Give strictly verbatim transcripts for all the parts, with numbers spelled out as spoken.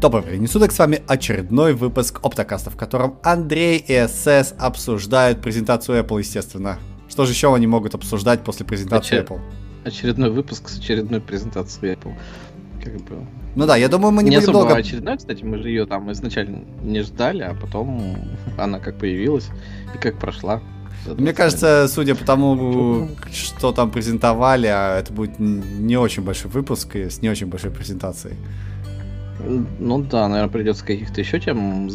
Добрый времени суток, с вами очередной выпуск Оптокаста, в котором Андрей и СС обсуждают презентацию Apple, естественно. Что же еще они могут обсуждать после презентации Очер... Apple? Очередной выпуск с очередной презентацией Apple. Как бы... Ну да, я думаю, мы не, не будем долго... очередная, кстати, мы же ее там изначально не ждали, а потом она как появилась и как прошла. Мне кажется, судя по тому, что там презентовали, это будет не очень большой выпуск с не очень большой презентацией. Ну да, наверное, придется каких-то еще тем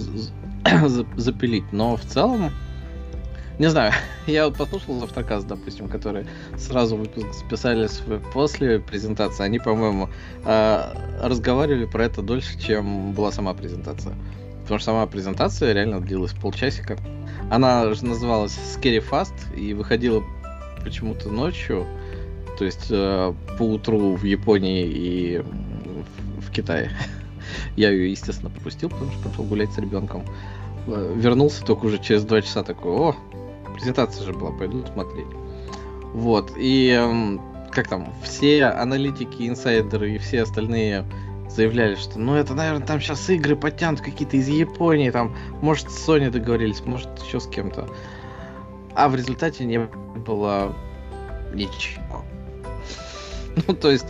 запилить, но в целом, не знаю, я вот послушал Aftercast, допустим, которые сразу выпуск записали после презентации, они, по-моему, разговаривали про это дольше, чем была сама презентация. Потому что сама презентация реально длилась полчасика. Она же называлась Scary Fast и выходила почему-то ночью, то есть э, поутру в Японии и в, в Китае. Я ее, естественно, пропустил, потому что пошел гулять с ребенком. Вернулся только уже через два часа, такой, о, презентация же была, пойду смотреть. Вот, и э, как там, все аналитики, инсайдеры и все остальные заявляли, что, ну, это, наверное, там сейчас игры подтянут какие-то из Японии, там, может, с Sony договорились, может, еще с кем-то. А в результате не было ничего. Ну, то есть,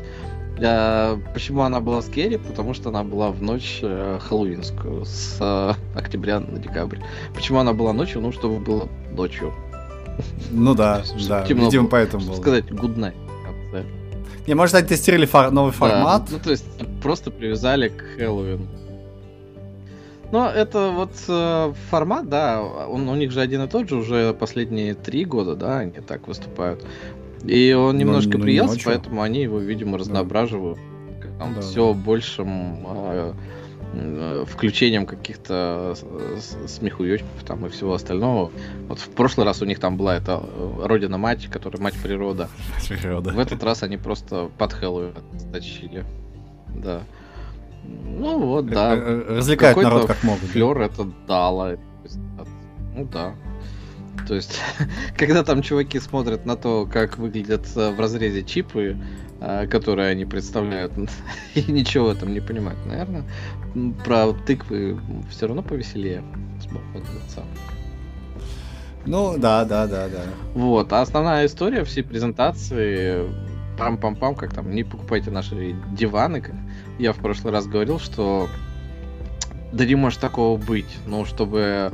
э, почему она была скери? Потому что она была в ночь э, хэллоуинскую, с э, октября на декабрь. Почему она была ночью? Ну, чтобы было ночью. Ну да, да, видимо, поэтому было. Сказать, good night. Не, может, они тестировали фор- новый формат? Да, ну, то есть, просто привязали к Хэллоуину. Но это вот э, формат, да, он, у них же один и тот же, уже последние три года, да, они так выступают. И он немножко ну, ну, приелся, не поэтому они его, видимо, разноображивают. Там да, все да. большим э, э, включением каких-то смехуёчков там и всего остального. Вот в прошлый раз у них там была эта Родина-мать, которая мать-природа. Природа. В этот раз они просто под Хэллоуин оттащили. Да. Ну вот, да. Развлекают какой-то народ как могут. Флёр это дало. Ну да. То есть, когда там чуваки смотрят на то, как выглядят в разрезе чипы, которые они представляют, и ничего в этом не понимают, наверное, про тыквы все равно повеселее. Ну да, да, да, да. Вот. А основная история всей презентации пам-пам-пам, как там, не покупайте наши диваны. Я в прошлый раз говорил, что да не может такого быть. Ну, чтобы...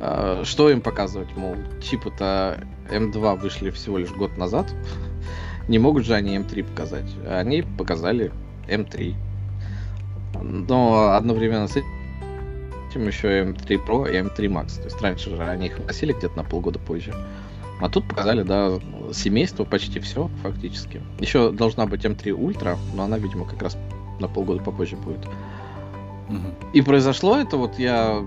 Э, что им показывать? Мол, чипы-то эм два вышли всего лишь год назад. Не могут же они эм три показать. Они показали эм три. Но одновременно с этим еще эм три Pro и эм три Max. То есть раньше же они их выносили где-то на полгода позже. А тут показали, да, семейство, почти все, фактически. Еще должна быть эм три Ultra, но она, видимо, как раз на полгода попозже будет. Mm-hmm. И произошло это, вот я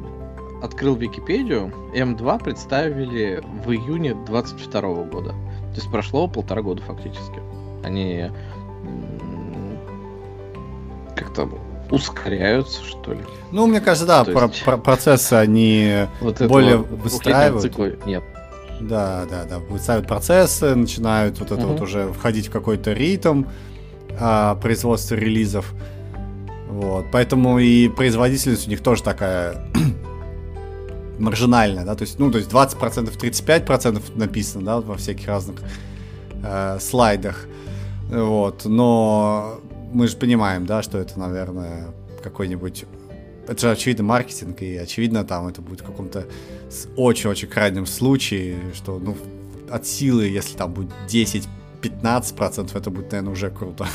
открыл Википедию, эм два представили в июне двадцать второго года. То есть прошло полтора года фактически. Они как-то ускоряются, что ли. Ну, мне кажется, да, про- есть... про- процессы они вот более выстраивают. Нет. Да, да, да, выставят процессы, начинают вот это uh-huh. вот уже входить в какой-то ритм а, производства релизов. Вот, поэтому и производительность у них тоже такая маржинальная, да, то есть, ну, то есть двадцать процентов, тридцать пять процентов написано, да, во всяких разных а, слайдах. Вот, но мы же понимаем, да, что это, наверное, какой-нибудь... Это же, очевидно, маркетинг, и, очевидно, там это будет в каком-то очень-очень крайнем случае, что, ну, от силы, если там будет десять-пятнадцать процентов, это будет, наверное, уже круто.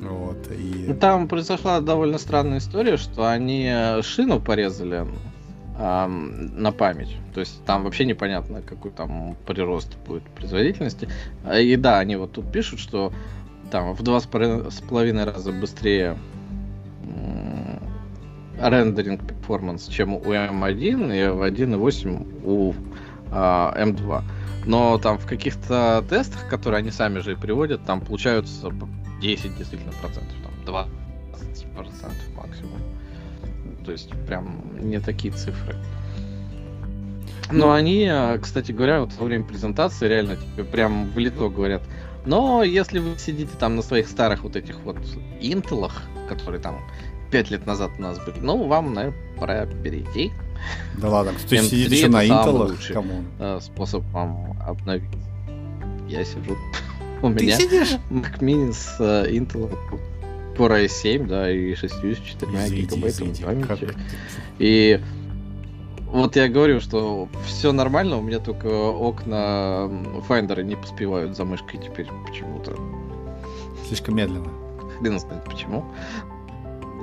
Вот, и... Там произошла довольно странная история, что они шину порезали э, на память. То есть там вообще непонятно, какой там прирост будет производительности. И да, они вот тут пишут, что там в два с половиной раза быстрее рендеринг перформанс, чем у эм один и один и восемь у а, эм два. Но там в каких-то тестах, которые они сами же и приводят, там получаются десять действительно процентов, там двадцать процентов максимум. То есть прям не такие цифры. Но они, кстати говоря, вот во время презентации реально тебе прям в лицо говорят: Но если вы сидите там на своих старых вот этих вот Интелах, которые там пять лет назад у нас были, ну, вам, наверное, пора перейти. Да ладно, кто сидит еще на Интелах? Кому? Способ вам обновить. Я сижу. У Ты меня сидишь? Mac Mini с Intel Core ай семь, да, и шестьдесят четыре гигабайт памяти. И вот я говорю, что все нормально, у меня только окна Finder не поспевают за мышкой теперь почему-то. Слишком медленно. Хрен знает почему.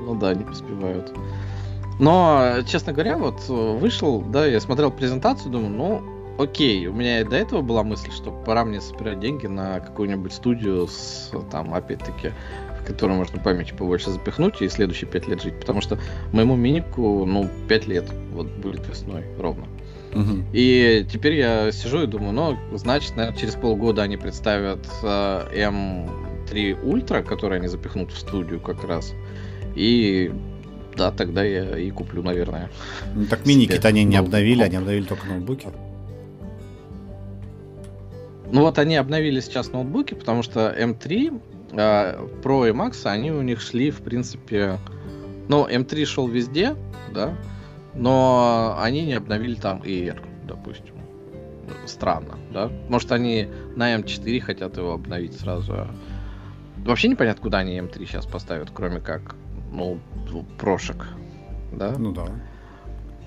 Ну да, не поспевают. Но, честно говоря, вот вышел, да, я смотрел презентацию, думаю, ну, окей, у меня и до этого была мысль, что пора мне собирать деньги на какую-нибудь студию с, там, опять-таки, в которую можно памяти побольше запихнуть и следующие пять лет жить, потому что моему минику, ну, пять лет вот будет весной ровно. Угу. И теперь я сижу и думаю, ну, значит, наверное, через полгода они представят эм три Ultra, который они запихнут в студию как раз, и... да, тогда я и куплю, наверное. Ну, так миники-то они не обновили, они обновили только ноутбуки. Ну вот они обновили сейчас ноутбуки, потому что эм три, ä, Pro и Max, они у них шли, в принципе... Ну, эм три шел везде, да, но они не обновили там и ар, допустим. Странно, да? Может, они на эм четыре хотят его обновить сразу. Вообще непонятно, куда они эм три сейчас поставят, кроме как, ну, прошек, да? Ну да.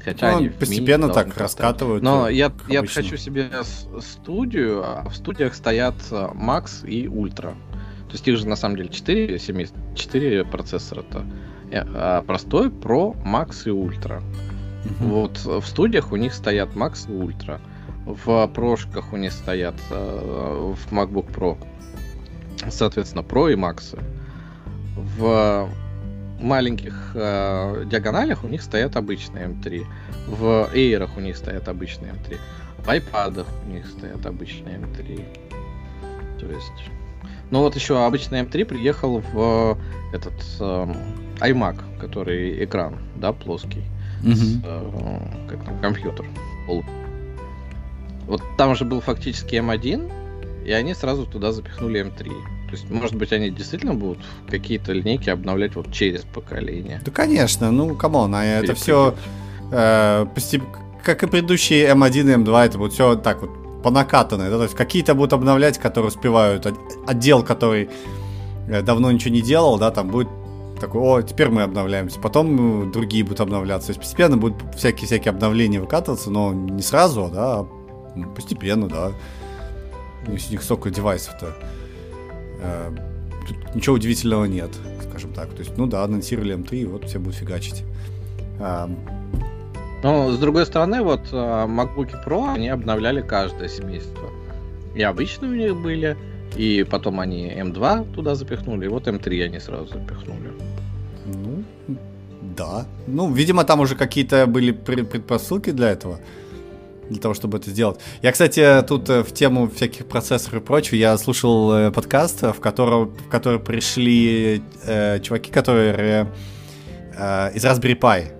Хотя ну, они постепенно так раскатывают. Но я, я хочу себе студию, а в студиях стоят Max и Ultra. То есть их же на самом деле четыре семейства, четыре процессора-то. Простой, Pro, Max и Ultra. Uh-huh. Вот в студиях у них стоят Max и Ultra. В прошках у них стоят в MacBook Pro. Соответственно, Pro и Max. В маленьких э, диагоналях у них стоят обычные эм три. В Air'ах у них стоят обычные эм три. В iPad'ах у них стоят обычные эм три. То есть... Ну вот еще обычный эм три приехал в этот э, iMac, который экран, да, плоский. Mm-hmm. С, э, как там, компьютер. Вот там же был фактически эм один, и они сразу туда запихнули эм три. То есть, может быть, они действительно будут какие-то линейки обновлять вот через поколение. Да, конечно. Ну, камон, а это все э, постеп... как и предыдущие эм один и эм два, это будет все так вот понакатанное. Да? То есть, какие-то будут обновлять, которые успевают. Отдел, который давно ничего не делал, да, там будет такой, о, теперь мы обновляемся. Потом другие будут обновляться. То есть, постепенно будут всякие-всякие обновления выкатываться, но не сразу, да, а постепенно, да. Если у них столько девайсов-то. Тут ничего удивительного нет, скажем так. То есть, ну да, анонсировали эм три, и вот все будут фигачить. Ну, с другой стороны, вот MacBook Pro, они обновляли каждое семейство. И обычные у них были, и потом они эм два туда запихнули, и вот эм три они сразу запихнули. Ну, да. Ну, видимо, там уже какие-то были предпосылки для этого. Для того, чтобы это сделать. Я, кстати, тут в тему всяких процессоров и прочего, я слушал подкаст, в который, в который пришли э, чуваки, которые э, из Raspberry Pi,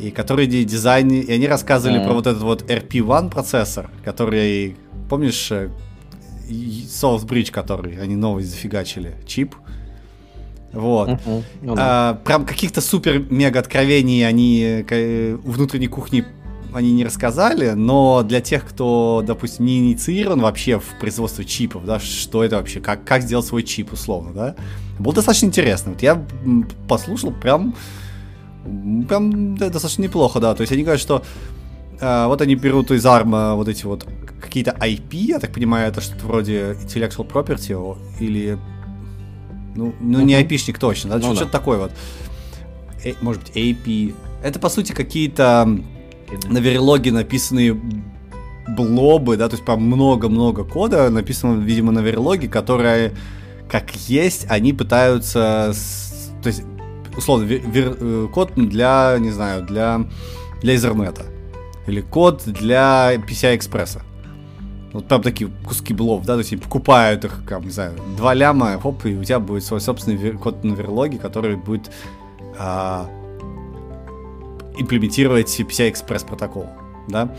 и которые дизайн... И они рассказывали mm-hmm. про вот этот вот эр пи один процессор, который, помнишь, Source Bridge, который они новый зафигачили, чип. Вот. Mm-hmm. Mm-hmm. А, прям каких-то супер-мега откровений они у внутренней кухни они не рассказали, но для тех, кто, допустим, не инициирован вообще в производстве чипов, да, что это вообще, как, как сделать свой чип, условно, да, было достаточно интересно. Вот я послушал, прям, прям да, достаточно неплохо, да, то есть они говорят, что э, вот они берут из арм вот эти вот какие-то ай пи, я так понимаю, это что-то вроде intellectual property, или, ну, ну не айпишник точно, да, ну, что-то да. такое вот, э, может быть, эй пи, это, по сути, какие-то... На Verilog'е написаны блобы, да, то есть прям много-много кода написано, видимо, на Verilog'е, которые, как есть, они пытаются, с... то есть, условно, вер... код для, не знаю, для, для Ethernet, или код для пи си ай Express. Вот прям такие куски блов, да, то есть покупают их, как, не знаю, два ляма, хоп, и у тебя будет свой собственный вер... код на Verilog'е, который будет... А... имплементировать пи си ай Express протокол, да?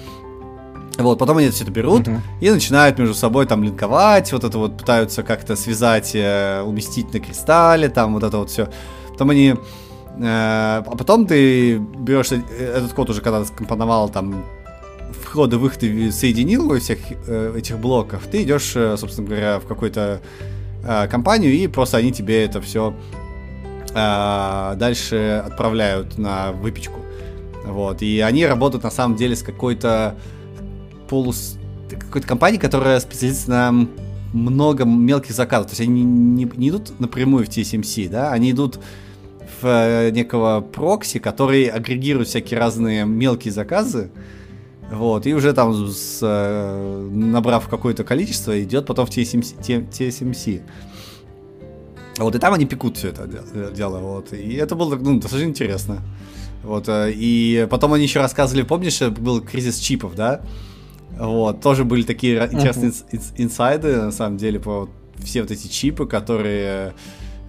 Вот, потом они все это берут uh-huh. и начинают между собой там линковать, вот это вот пытаются как-то связать, уместить на кристалле, там вот это вот все. Потом они... Э, а потом ты берешь этот код уже, когда скомпоновал там входы-выходы, соединил у всех э, этих блоков, ты идешь, собственно говоря, в какую-то э, компанию, и просто они тебе это все э, дальше отправляют на выпечку. Вот, и они работают на самом деле с какой-то полус... какой-то компании, которая специализируется на много мелких заказов. То есть они не, не идут напрямую в ти эс эм си, да, они идут в э, некого прокси, который агрегирует всякие разные мелкие заказы, вот, и уже там, с, э, набрав какое-то количество, идет потом в ти эс эм си. Вот, и там они пекут все это дело, вот, и это было, ну, достаточно интересно. Вот, э, и потом они еще рассказывали, помнишь, был кризис чипов, да? Вот, тоже были такие uh-huh. интересные инс- инс- инсайды, на самом деле, по вот, все вот эти чипы, которые...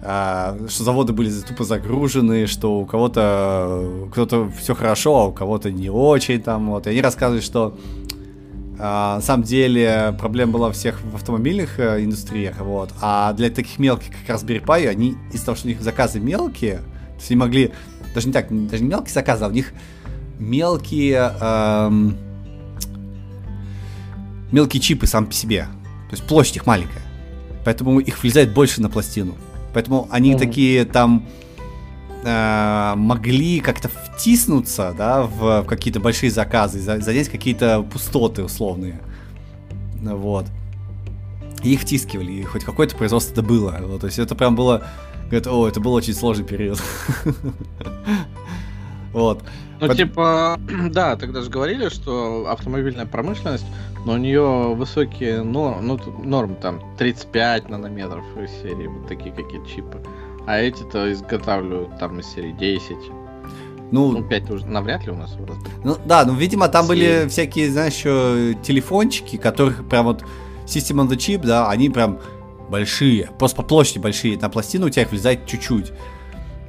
А, что заводы были тупо загружены, что у кого-то... Кто-то все хорошо, а у кого-то не очень, там, вот. И они рассказывали, что а, на самом деле проблема была у всех в автомобильных а, индустриях, вот. А для таких мелких, как Raspberry Pi, они из-за того, что у них заказы мелкие, то есть они могли... Даже не так, даже не мелкие заказы, а у них мелкие... Эм, мелкие чипы сам по себе, то есть площадь их маленькая, поэтому их влезает больше на пластину, поэтому они mm-hmm. такие там э, могли как-то втиснуться, да, в, в какие-то большие заказы, занять какие-то пустоты условные, вот, и их втискивали, и хоть какое-то производство было, вот, то есть это прям было, говорят, о, это был очень сложный период. Вот. Ну, Под... типа, да, тогда же говорили, что автомобильная промышленность, но у нее высокие норм, ну, норм там тридцать пять нанометров из серии, вот такие какие-то чипы. А эти-то изготавливают там из серии десять. Ну, ну пять уже навряд ли у нас. Ну да, ну, видимо, там серии были всякие, знаешь, еще телефончики, которых прям вот System on the Chip, да, они прям большие, просто по площади большие, на пластину у тебя их влезает чуть-чуть.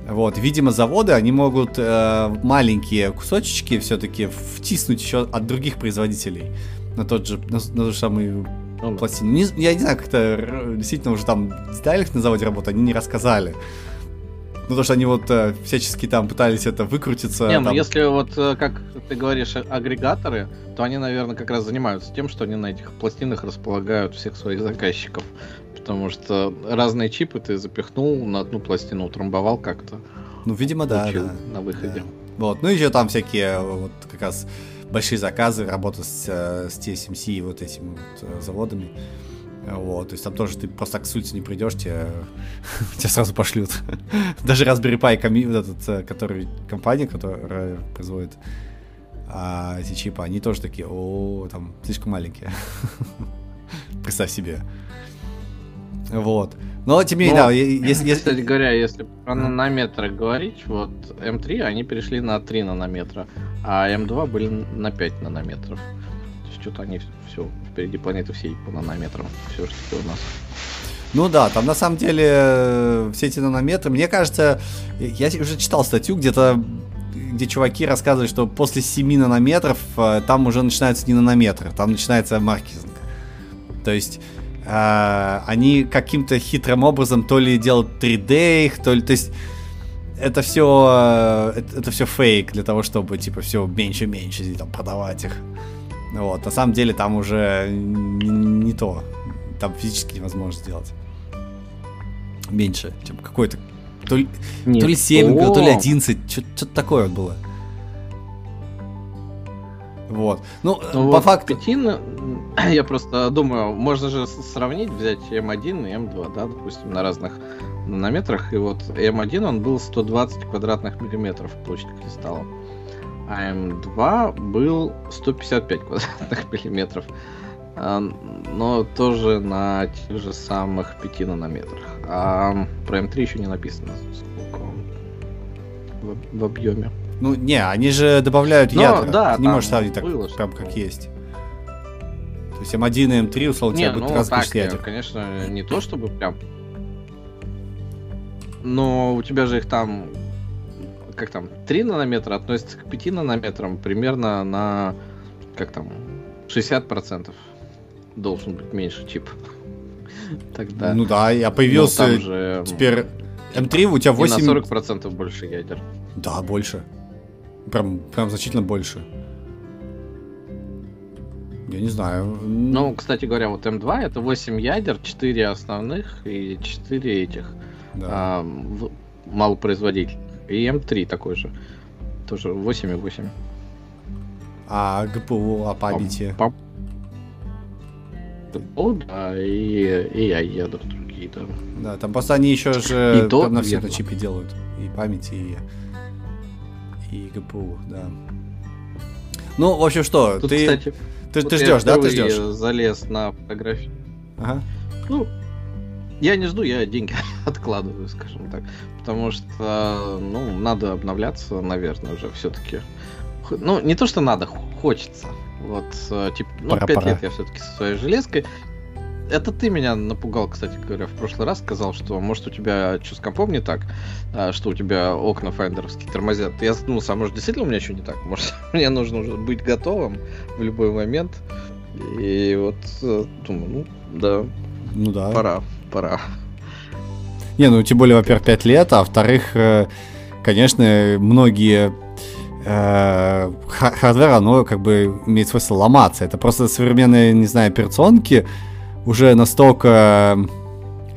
Вот, видимо, заводы, они могут э, маленькие кусочки все-таки втиснуть еще от других производителей на тот же, на, на ту же самую пластину. Не, я не знаю, как-то действительно уже там в деталях на заводе работают, они не рассказали. Ну, то, что они вот э, всячески там пытались это выкрутиться. Не, там... ну, если вот, как ты говоришь, агрегаторы, то они, наверное, как раз занимаются тем, что они на этих пластинах располагают всех своих заказчиков. Потому что разные чипы ты запихнул на одну пластину, утрамбовал как-то. Ну, видимо, да, да. На выходе. Да. Вот, ну еще там всякие вот как раз большие заказы, работа с, с ти эс эм си и вот этими вот заводами. Вот, то есть там тоже ты просто к сути не придешь, тебя, тебя сразу пошлют. Даже Raspberry Pi, коми, вот этот, который, компания, которая производит а, эти чипы, они тоже такие, о, там слишком маленькие. Представь себе. Вот. Но тем не менее, да, если, кстати говоря, если про нанометры говорить, вот эм три они перешли на три нанометра, а эм два были на пять нанометров. То есть что-то они все впереди планеты всей по нанометрам, все что у нас. Ну да, там на самом деле все эти нанометры, мне кажется, я уже читал статью где-то, где чуваки рассказывали, что после семи нанометров там уже начинаются не нанометры, там начинается маркетинг. То есть они каким-то хитрым образом то ли делают три дэ их, то ли... То есть это все, это, это все фейк для того, чтобы типа все меньше-меньше и там продавать их. Вот. На самом деле там уже не, не то. Там физически невозможно сделать. Меньше, чем какой-то... То ли, то ли семь, то ли одиннадцать, что-то такое было. Вот. Ну, ну по вот факту... Пятина... Я просто думаю, можно же сравнить, взять эм один и эм два, да, допустим, на разных нанометрах. И вот эм один, он был сто двадцать квадратных миллиметров площадь кристалла, а эм два был сто пятьдесят пять квадратных миллиметров, но тоже на тех же самых пяти нанометрах. А про эм три еще не написано, сколько он в объеме. Ну, не, они же добавляют но, ядра, да, ты не можешь сравнить так, было, прям как было есть. То есть эм один и эм три, условно, тебя будет разбить ядер. Конечно, не то чтобы прям. Но у тебя же их там, как там, три нанометра относятся к пяти нанометрам примерно на, как там, шестьдесят процентов должен быть меньше чип. Тогда. Ну да, я появился же... теперь эм три, у тебя восемь... И на сорок процентов больше ядер. Да, больше. Прям, прям значительно больше. Я не знаю. Ну, кстати говоря, вот эм два это восемь ядер, четыре основных и четыре этих да. а, малопроизводительных. И эм три такой же. Тоже восемь и восемь. А ГПУ о памяти? Пам- пам- да, и, и ядра другие там. Да. да, там просто они еще же там на все на чипе делают. И память, и, и ГПУ, да. Ну, в общем, что? Тут, ты... кстати... Ты, вот ты ждешь, да? Ты ждешь. Я залез на фотографию. Ага. Ну, я не жду, я деньги откладываю, скажем так. Потому что, ну, надо обновляться, наверное, уже все-таки. Ну, не то, что надо, хочется. Вот, типа, ну, пора, пять пора. лет я все-таки со своей железкой. Это ты меня напугал, кстати говоря, в прошлый раз. Сказал, что, может, у тебя что с компом не так, что у тебя окна файндеровские тормозят. Я задумался, а может, действительно у меня что не так? Может, мне нужно уже быть готовым в любой момент. И вот думаю, ну да, ну, да. пора, пора. Не, ну, тем более, во-первых, пять лет, а во-вторых, конечно, многие... Хардвер, оно как бы имеет смысл ломаться. Это просто современные, не знаю, операционки, уже настолько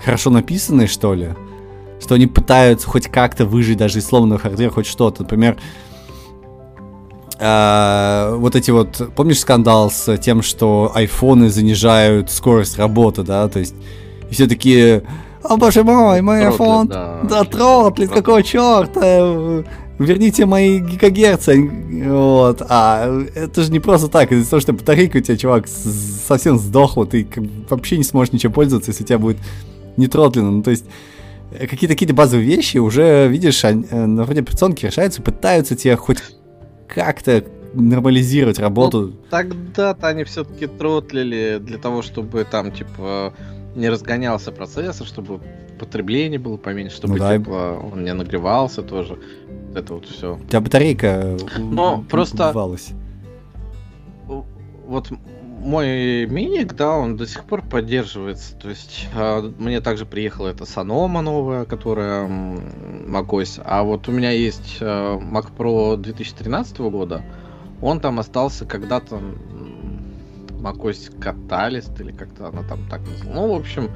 хорошо написаны, что ли, что они пытаются хоть как-то выжить даже из сломанного хардвера хоть что-то. Например, э- вот эти вот... Помнишь скандал с тем, что айфоны занижают скорость работы, да? То есть и все такие... О, боже мой, мой айфон... Да, да тротлит, какого черта? Верните мои гигагерцы. Вот. А это же не просто так. Из-за того, что батарейка у тебя, чувак, с- совсем сдохла. Ты как бы вообще не сможешь ничем пользоваться, если у тебя будет не тротлено. Ну, то есть, какие-то такие базовые вещи уже, видишь, они, на вроде операционки решаются, пытаются тебе хоть как-то нормализировать работу. Ну, тогда-то они все-таки тротлили для того, чтобы там, типа... не разгонялся процессор, чтобы потребление было поменьше, чтобы ну, да. типа, он не нагревался тоже. Это вот все. У тебя батарейка убивалась. Просто... Вот мой миник, да, он до сих пор поддерживается. То есть мне также приехала эта Sonoma новая, которая Mac о эс. А вот у меня есть Mac Pro две тысячи тринадцатого года. Он там остался когда-то... macOS Catalyst, или как-то она там так называлась. Ну, в общем,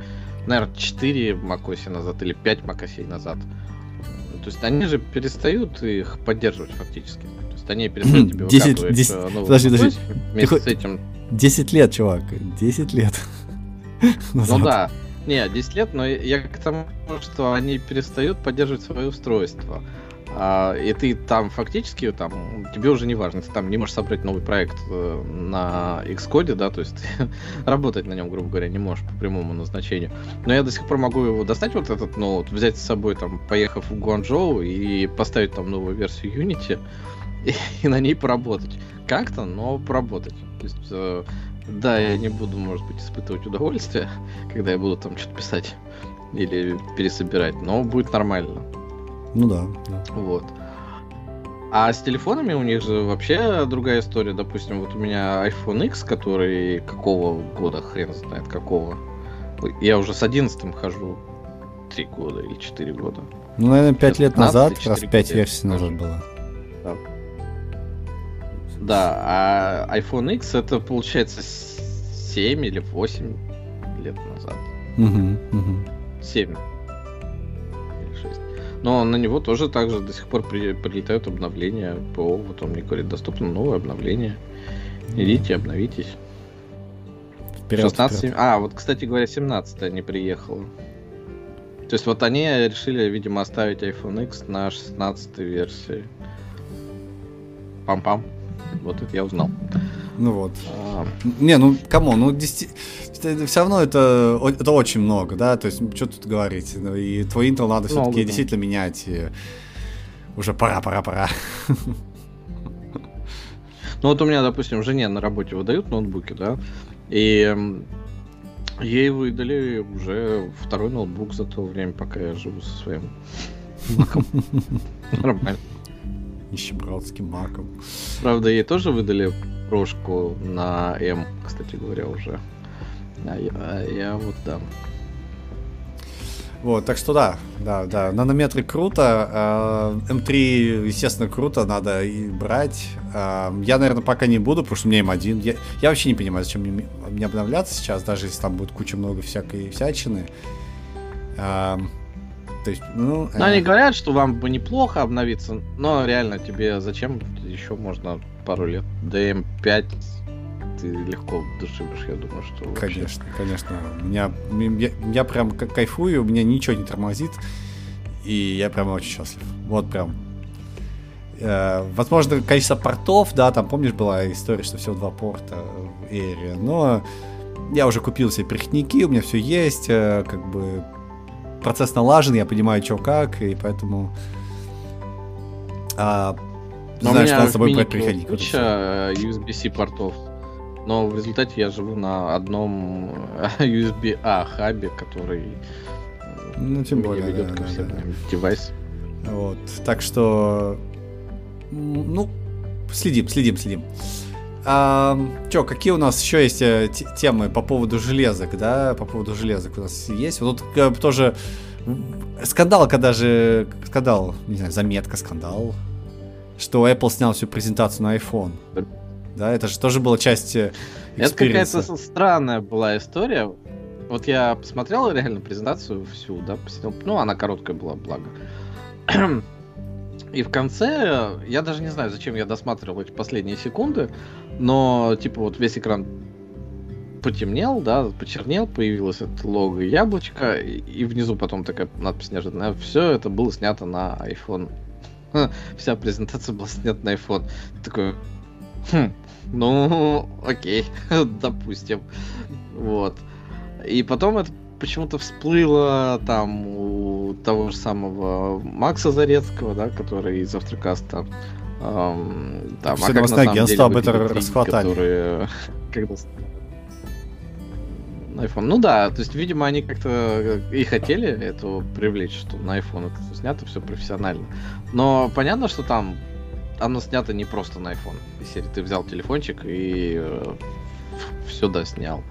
наверное, четыре macOS назад, или пять macOS назад. То есть они же перестают их поддерживать фактически. То есть они перестают тебе выкатывать новый macOS вместе с этим. десять лет, чувак, десять лет. Ну да, не, десять лет, но я к тому, что они перестают поддерживать свое устройство. И ты там фактически, там, тебе уже не важно, ты там не можешь собрать новый проект на Xcode, да, то есть работать на нем, грубо говоря, не можешь по прямому назначению. Но я до сих пор могу его достать, вот этот ноут, взять с собой, там, поехав в Гуанчжоу и поставить там новую версию Unity и, и на ней поработать. Как-то, но поработать. То есть, да, я не буду, может быть, испытывать удовольствие, когда я буду там что-то писать или пересобирать, но будет нормально. Ну да, да. Вот. А с телефонами у них же вообще другая история. Допустим, вот у меня iPhone X, который какого года, хрен знает какого. Я уже с одиннадцатым хожу три года или четыре года. Ну, наверное, пять лет назад, раз пять версий назад было. Да. да, а iPhone X это получается семь или восемь лет назад. Угу, угу. семь. Но на него тоже также до сих пор при, прилетают обновления по вот он мне говорит, доступно новое обновление. Идите, обновитесь. Вперед, шестнадцать, вперед. А, вот, кстати говоря, семнадцатое не приехало. То есть вот они решили, видимо, оставить iPhone X на шестнадцатой версии. Пам-пам. Вот это я узнал. Ну вот. А... Не, ну камон, ну десять... все равно это, это очень много, да, то есть что тут говорить, и твой Intel надо все-таки много. Действительно менять, и уже пора, пора, пора. Ну вот у меня, допустим, жене на работе выдают ноутбуки, да, и ей выдали уже второй ноутбук за то время, пока я живу со своим маком. Нормально. нищебродским маком. Правда, ей тоже выдали прошку на М, кстати говоря, уже. А я, а я вот да. Вот, так что да, да, да, нанометры круто, эм три, естественно, круто, надо и брать. Я, наверное, пока не буду, потому что у меня эм один. Я, я вообще не понимаю, зачем мне, мне обновляться сейчас, даже если там будет куча много всякой всячины. То есть, ну, но они говорят, что вам бы неплохо обновиться, но реально тебе зачем? Еще можно пару лет. До эм пять ты легко дошибешь, я думаю, что вообще... Конечно, конечно. Меня, я, я прям кайфую, у меня ничего не тормозит, и я прям очень счастлив. Вот прям. Э, возможно, количество портов, да, там, помнишь, была история, что всего два порта в Air, но я уже купил себе перехники, у меня все есть, э, как бы... Процесс налажен, я понимаю, что как, и поэтому а, знаешь, что надо с собой приходить. У меня куча ю эс би-C портов, но в результате я живу на одном ю эс би-A хабе, который ну, тем более, ведет да, ко всем да, да. девайс. Вот, так что, ну, следим, следим, следим. А, чё, какие у нас еще есть темы по поводу железок, да, по поводу железок у нас есть, вот тут э, тоже скандалка даже, скандал, не знаю, заметка, скандал, что Apple снял всю презентацию на iPhone, да, это же тоже была часть экспириенса. Это какая-то странная была история, вот я посмотрел реально презентацию всю, да, посидел, ну, она короткая была, благо. И в конце, я даже не знаю, зачем я досматривал эти последние секунды, но, типа, вот весь экран потемнел, да, почернел, появилось это лого яблочко, и, и внизу потом такая надпись неожиданная. Все это было снято на iPhone. Вся презентация была снята на iPhone. Такой, хм, ну, окей, допустим. Вот. И потом это почему-то всплыло там у того же самого Макса Зарецкого, да, который из Aftercast. Эм, там, все а новостное агентство об этом расхватали. Которые, когда... на iPhone. Ну да, то есть, видимо, они как-то и хотели этого привлечь, что на iPhone это снято, все профессионально. Но понятно, что там оно снято не просто на iPhone. Если ты взял телефончик и э, все доснял.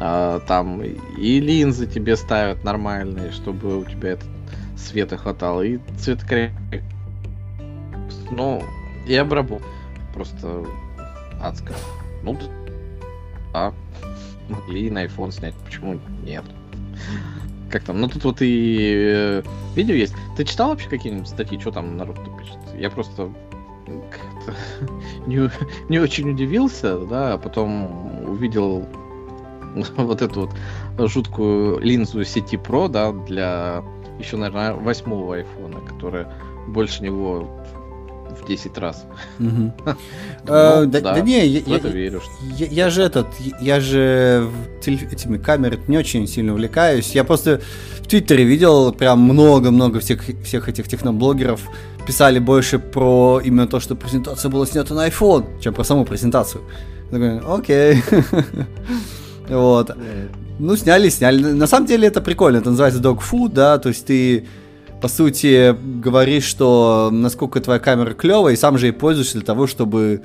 Там и линзы тебе ставят нормальные, чтобы у тебя этот света хватало, и цветокоррекция. Ну, и обработка просто адская. Ну, а могли и на iPhone снять, почему нет? Как там? Ну, тут вот и видео есть. Ты читал вообще какие-нибудь статьи, что там народ-то пишет? Я просто... как-то не, не очень удивился, да, а потом увидел... вот эту вот жуткую линзу сети Pro, да, для еще, наверное, восьмого айфона, которая больше него в десять раз. Да не, я же этот, я же этими камерами не очень сильно увлекаюсь. Я просто в Твиттере видел прям много-много всех этих техноблогеров писали больше про именно то, что презентация была снята на iPhone, чем про саму презентацию. Окей. Вот. Mm. Ну, сняли, сняли. На самом деле это прикольно. Это называется dogfood, да, то есть ты, по сути, говоришь, что насколько твоя камера клевая, и сам же ей пользуешься для того, чтобы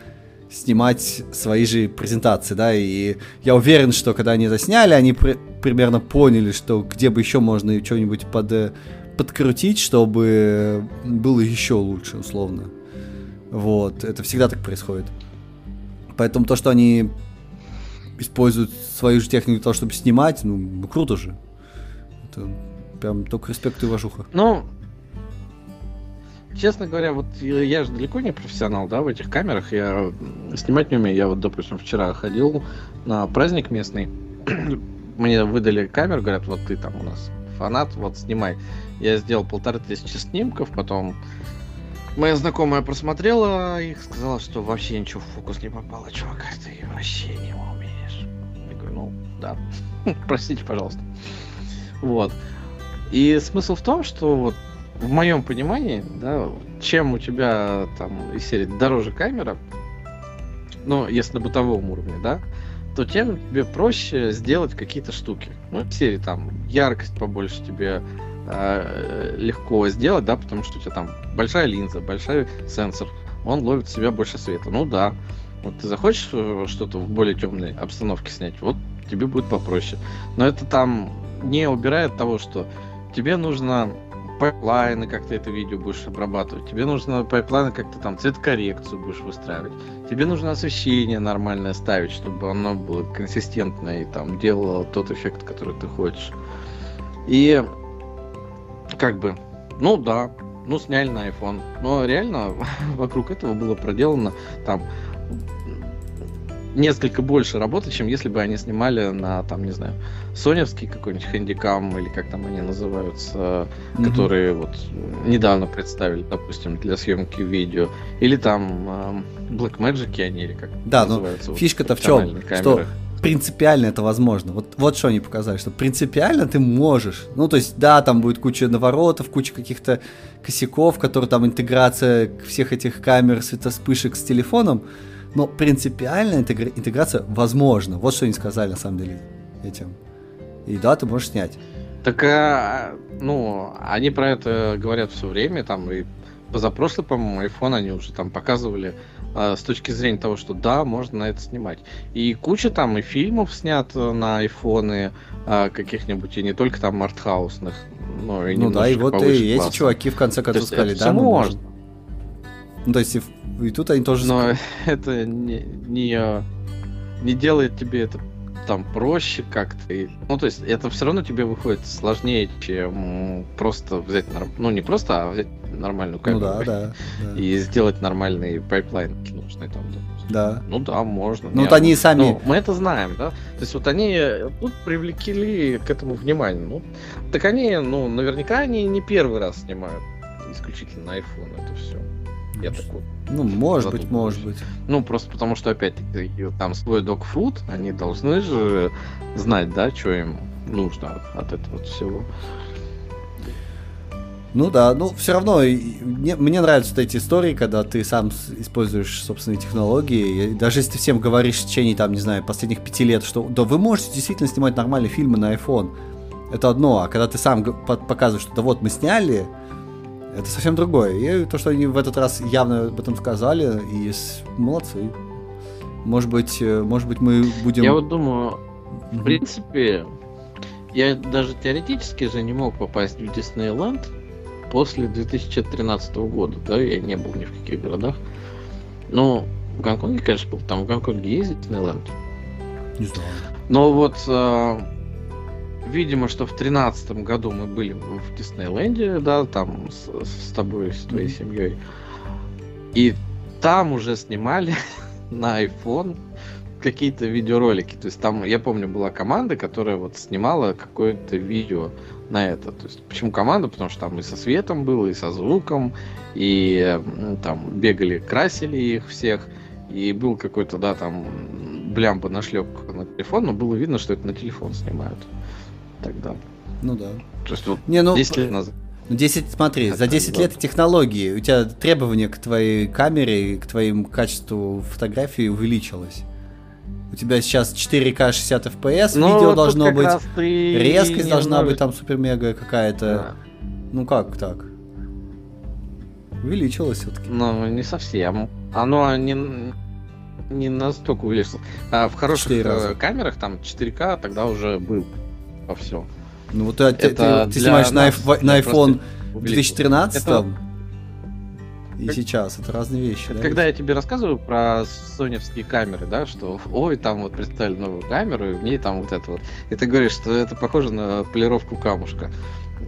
снимать свои же презентации, да, и я уверен, что когда они это сняли, они при- примерно поняли, что где бы еще можно что-нибудь под- подкрутить, чтобы было еще лучше, условно. Вот. Это всегда так происходит. Поэтому то, что они... используют свою же технику для того, чтобы снимать, ну, круто же. Это прям только респект и уважуха. Ну, честно говоря, вот я же далеко не профессионал, да, в этих камерах. Я снимать не умею. Я вот, допустим, вчера ходил на праздник местный. Мне выдали камеру, говорят, вот ты там у нас фанат, вот снимай. Я сделал полторы тысячи снимков, потом... Моя знакомая просмотрела их, сказала, что вообще ничего в фокус не попало. Чувак, ты вообще не умеешь. Я говорю, ну, да. Простите, пожалуйста. Вот. И смысл в том, что вот в моем понимании, да, чем у тебя там из серии дороже камера, ну, если на бытовом уровне, да, то тем тебе проще сделать какие-то штуки. Ну, в серии там яркость побольше тебе... легко сделать, да, потому что у тебя там большая линза, большой сенсор, он ловит в себя больше света. Ну да. Вот ты захочешь что-то в более темной обстановке снять, вот тебе будет попроще. Но это там не убирает того, что тебе нужно пайплайны, как ты это видео будешь обрабатывать, тебе нужно пайплайны, как ты там цветокоррекцию будешь выстраивать, тебе нужно освещение нормальное ставить, чтобы оно было консистентное и там делало тот эффект, который ты хочешь. И как бы, ну да, ну сняли на iPhone, но реально вокруг этого было проделано там несколько больше работы, чем если бы они снимали на, там, не знаю, соневский какой-нибудь хэндикам, или как там они называются, mm-hmm. которые вот недавно представили, допустим, для съемки видео, или там э, Blackmagic они, или как да, называются. Да, но вот, фишка-то в чем, что принципиально это возможно. Вот, вот что они показали, что принципиально ты можешь. Ну, то есть, да, там будет куча наворотов, куча каких-то косяков, которые там интеграция всех этих камер, светоспышек с телефоном, но принципиальная интегра- интеграция возможна. Вот что они сказали, на самом деле, этим. И да, ты можешь снять. Так, а, ну, они про это говорят все время, там, и позапрошлый, по-моему, iPhone они уже там показывали а, с точки зрения того, что да, можно на это снимать. И куча там и фильмов снят на iPhone а, каких-нибудь, и не только там артхаусных, но и ну да, и вот и эти чуваки в конце концов сказали, да, можно. Ну, то есть, и, и тут они тоже... Но это не, не, не делает тебе это там проще как-то. Ну, то есть, это все равно тебе выходит сложнее, чем просто взять... Норм... Ну, не просто, а взять нормальную камеру. Ну, да, и, да, да. И сделать нормальный пайплайн нужный там. Да. Да. Ну, да, можно. Ну, вот я... они сами... Ну, мы это знаем, да? То есть, вот они тут привлекли к этому внимание. Ну, так они, ну, наверняка они не первый раз снимают исключительно на iPhone это все. Я такой, ну, может задумываюсь. быть, может быть. Ну, просто потому что, опять-таки, там свой докфуд, они должны же знать, да, что им нужно от этого всего. Ну да, ну, все равно, мне, мне нравятся вот эти истории, когда ты сам используешь собственные технологии, и даже если ты всем говоришь в течение, там, не знаю, последних пяти лет, что, да, вы можете действительно снимать нормальные фильмы на iPhone, это одно, а когда ты сам показываешь, что, да, вот, мы сняли, это совсем другое. И то, что они в этот раз явно об этом сказали, и молодцы. Может быть, может быть, мы будем... Я вот думаю, mm-hmm. в принципе, я даже теоретически же не мог попасть в Диснейленд после две тысячи тринадцатого года, да, я не был ни в каких городах. Но в Гонконге, конечно, был, там в Гонконге есть Диснейленд. Не знаю. Но вот... Видимо, что в тринадцатом году мы были в Диснейленде, да, там с, с тобой, с твоей mm-hmm. семьей. И там уже снимали на iPhone какие-то видеоролики. То есть там, я помню, была команда, которая вот снимала какое-то видео на это. То есть, почему команда? Потому что там и со светом было, и со звуком, и ну, там бегали, красили их всех. И был какой-то, да, там блямба нашлёк на телефон, но было видно, что это на телефон снимают. Тогда. Ну да. То есть, вот не, ну, десять лет назад. десять, смотри, это за десять лет технологии, у тебя требования к твоей камере, к твоему качеству фотографии увеличилось. У тебя сейчас четыре ка шестьдесят эф пи эс, ну, видео вот должно быть, резкость должна немного... быть там супер-мега какая-то. Да. Ну как так? Увеличилось все-таки. Ну, не совсем. Оно не... не настолько увеличилось. А в хороших камерах там четыре ка тогда уже был. Во всем. Ну вот это ты, ты, ты снимаешь нас, на, на iPhone в две тысячи тринадцатом это... и как... сейчас. Это разные вещи. Это да, когда ведь? Я тебе рассказываю про соневские камеры, да, что ой, там вот представили новую камеру, и в ней там вот это вот. И ты говоришь, что это похоже на полировку камушка.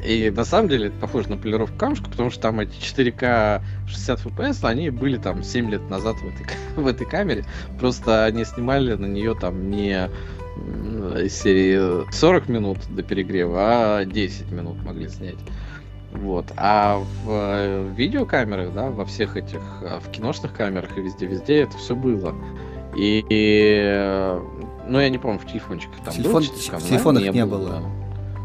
И на самом деле это похоже на полировку камушка, потому что там эти четыре ка шестьдесят эф пи эс, они были там семь лет назад в этой, в этой камере. Просто они снимали на нее там не... из серии сорок минут до перегрева, а десять минут могли снять. Вот. А в видеокамерах, да, во всех этих, в киношных камерах и везде-везде это все было. И, и ну, я не помню, в телефончиках там Телефон, было. Часиком, в телефонах да? не, не было. было.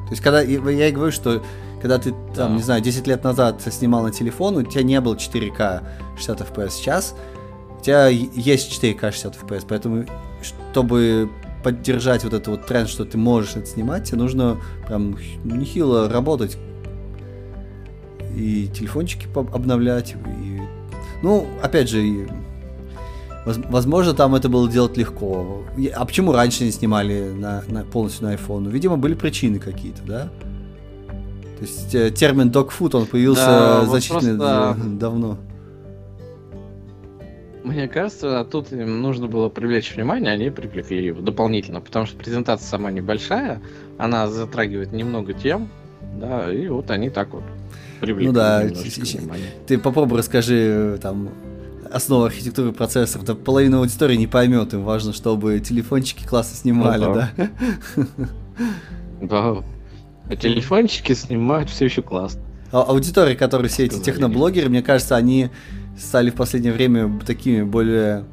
То есть, когда я и говорю, что когда ты, там, да. не знаю, десять лет назад снимал на телефон, у тебя не было четыре ка шестьдесят эф пи эс сейчас, у тебя есть четыре ка шестьдесят эф пи эс, поэтому, чтобы поддержать вот этот вот тренд, что ты можешь это снимать, тебе нужно прям нехило работать и телефончики обновлять. И... Ну, опять же, возможно, там это было делать легко. А почему раньше не снимали на, на, полностью на iPhone? Ну, видимо, были причины какие-то, да? То есть термин dogfood, он появился да, значительно вот просто... давно. Мне кажется, тут им нужно было привлечь внимание, они привлекли его дополнительно, потому что презентация сама небольшая, она затрагивает немного тем, да, и вот они так вот привлекли. Ну да, ты попробуй расскажи там основу архитектуры процессоров, да половина аудитории не поймет, им важно, чтобы телефончики классно снимали, ну, да. Да, а телефончики снимают все еще классно. А аудитория, которые все эти техноблогеры, мне кажется, они стали в последнее время такими более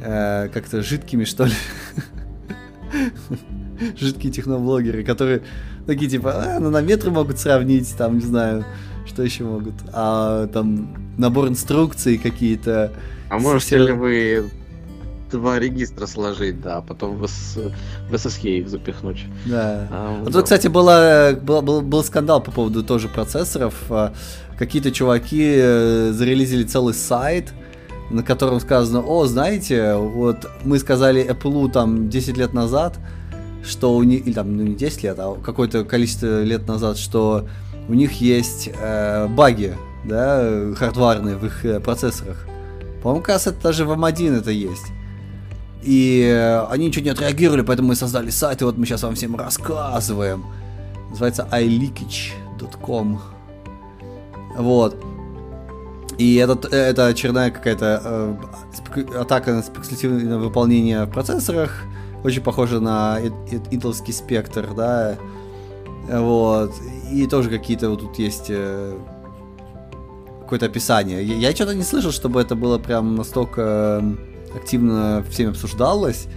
э, как-то жидкими, что ли. Жидкие техноблогеры, которые такие типа, а, ну, на метры могут сравнить, там, не знаю, что еще могут. А там набор инструкций какие-то. А можете ли вы два регистра сложить, да, потом в эс эс и их запихнуть. Да. А, а тут, да. кстати, была, была, был, был скандал по поводу тоже процессоров. Какие-то чуваки зарелизили целый сайт, на котором сказано, о, знаете, вот мы сказали Apple там десять лет назад, что у них, или там, ну не десять лет, а какое-то количество лет назад, что у них есть э, баги, да, хардварные в их э, процессорах. По-моему, кажется, это даже в эм один это есть. И они ничего не отреагировали, поэтому мы создали сайт, и вот мы сейчас вам всем рассказываем. Называется ай ликич точка ком. Вот. И это, это очередная какая-то э, спек- атака на спекулятивное выполнение в процессорах. Очень похоже на интеловский спектр, да. Вот. И тоже какие-то вот тут есть... Э, какое-то описание. Я, я что-то не слышал, чтобы это было прям настолько... активно всеми обсуждалось.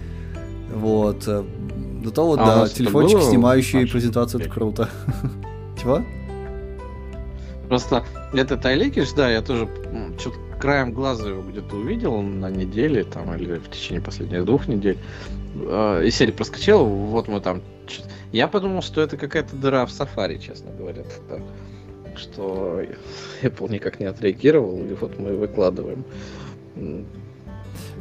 Вот. Зато вот, а да, телефончик, снимающий а презентацию, это круто. Чего? Просто этот iLeakage, да, я тоже что-то краем глаза его где-то увидел на неделе, там, или в течение последних двух недель. И серия проскочила, вот мы там... Я подумал, что это какая-то дыра в Safari, честно говоря. Что Apple никак не отреагировал, и вот мы выкладываем.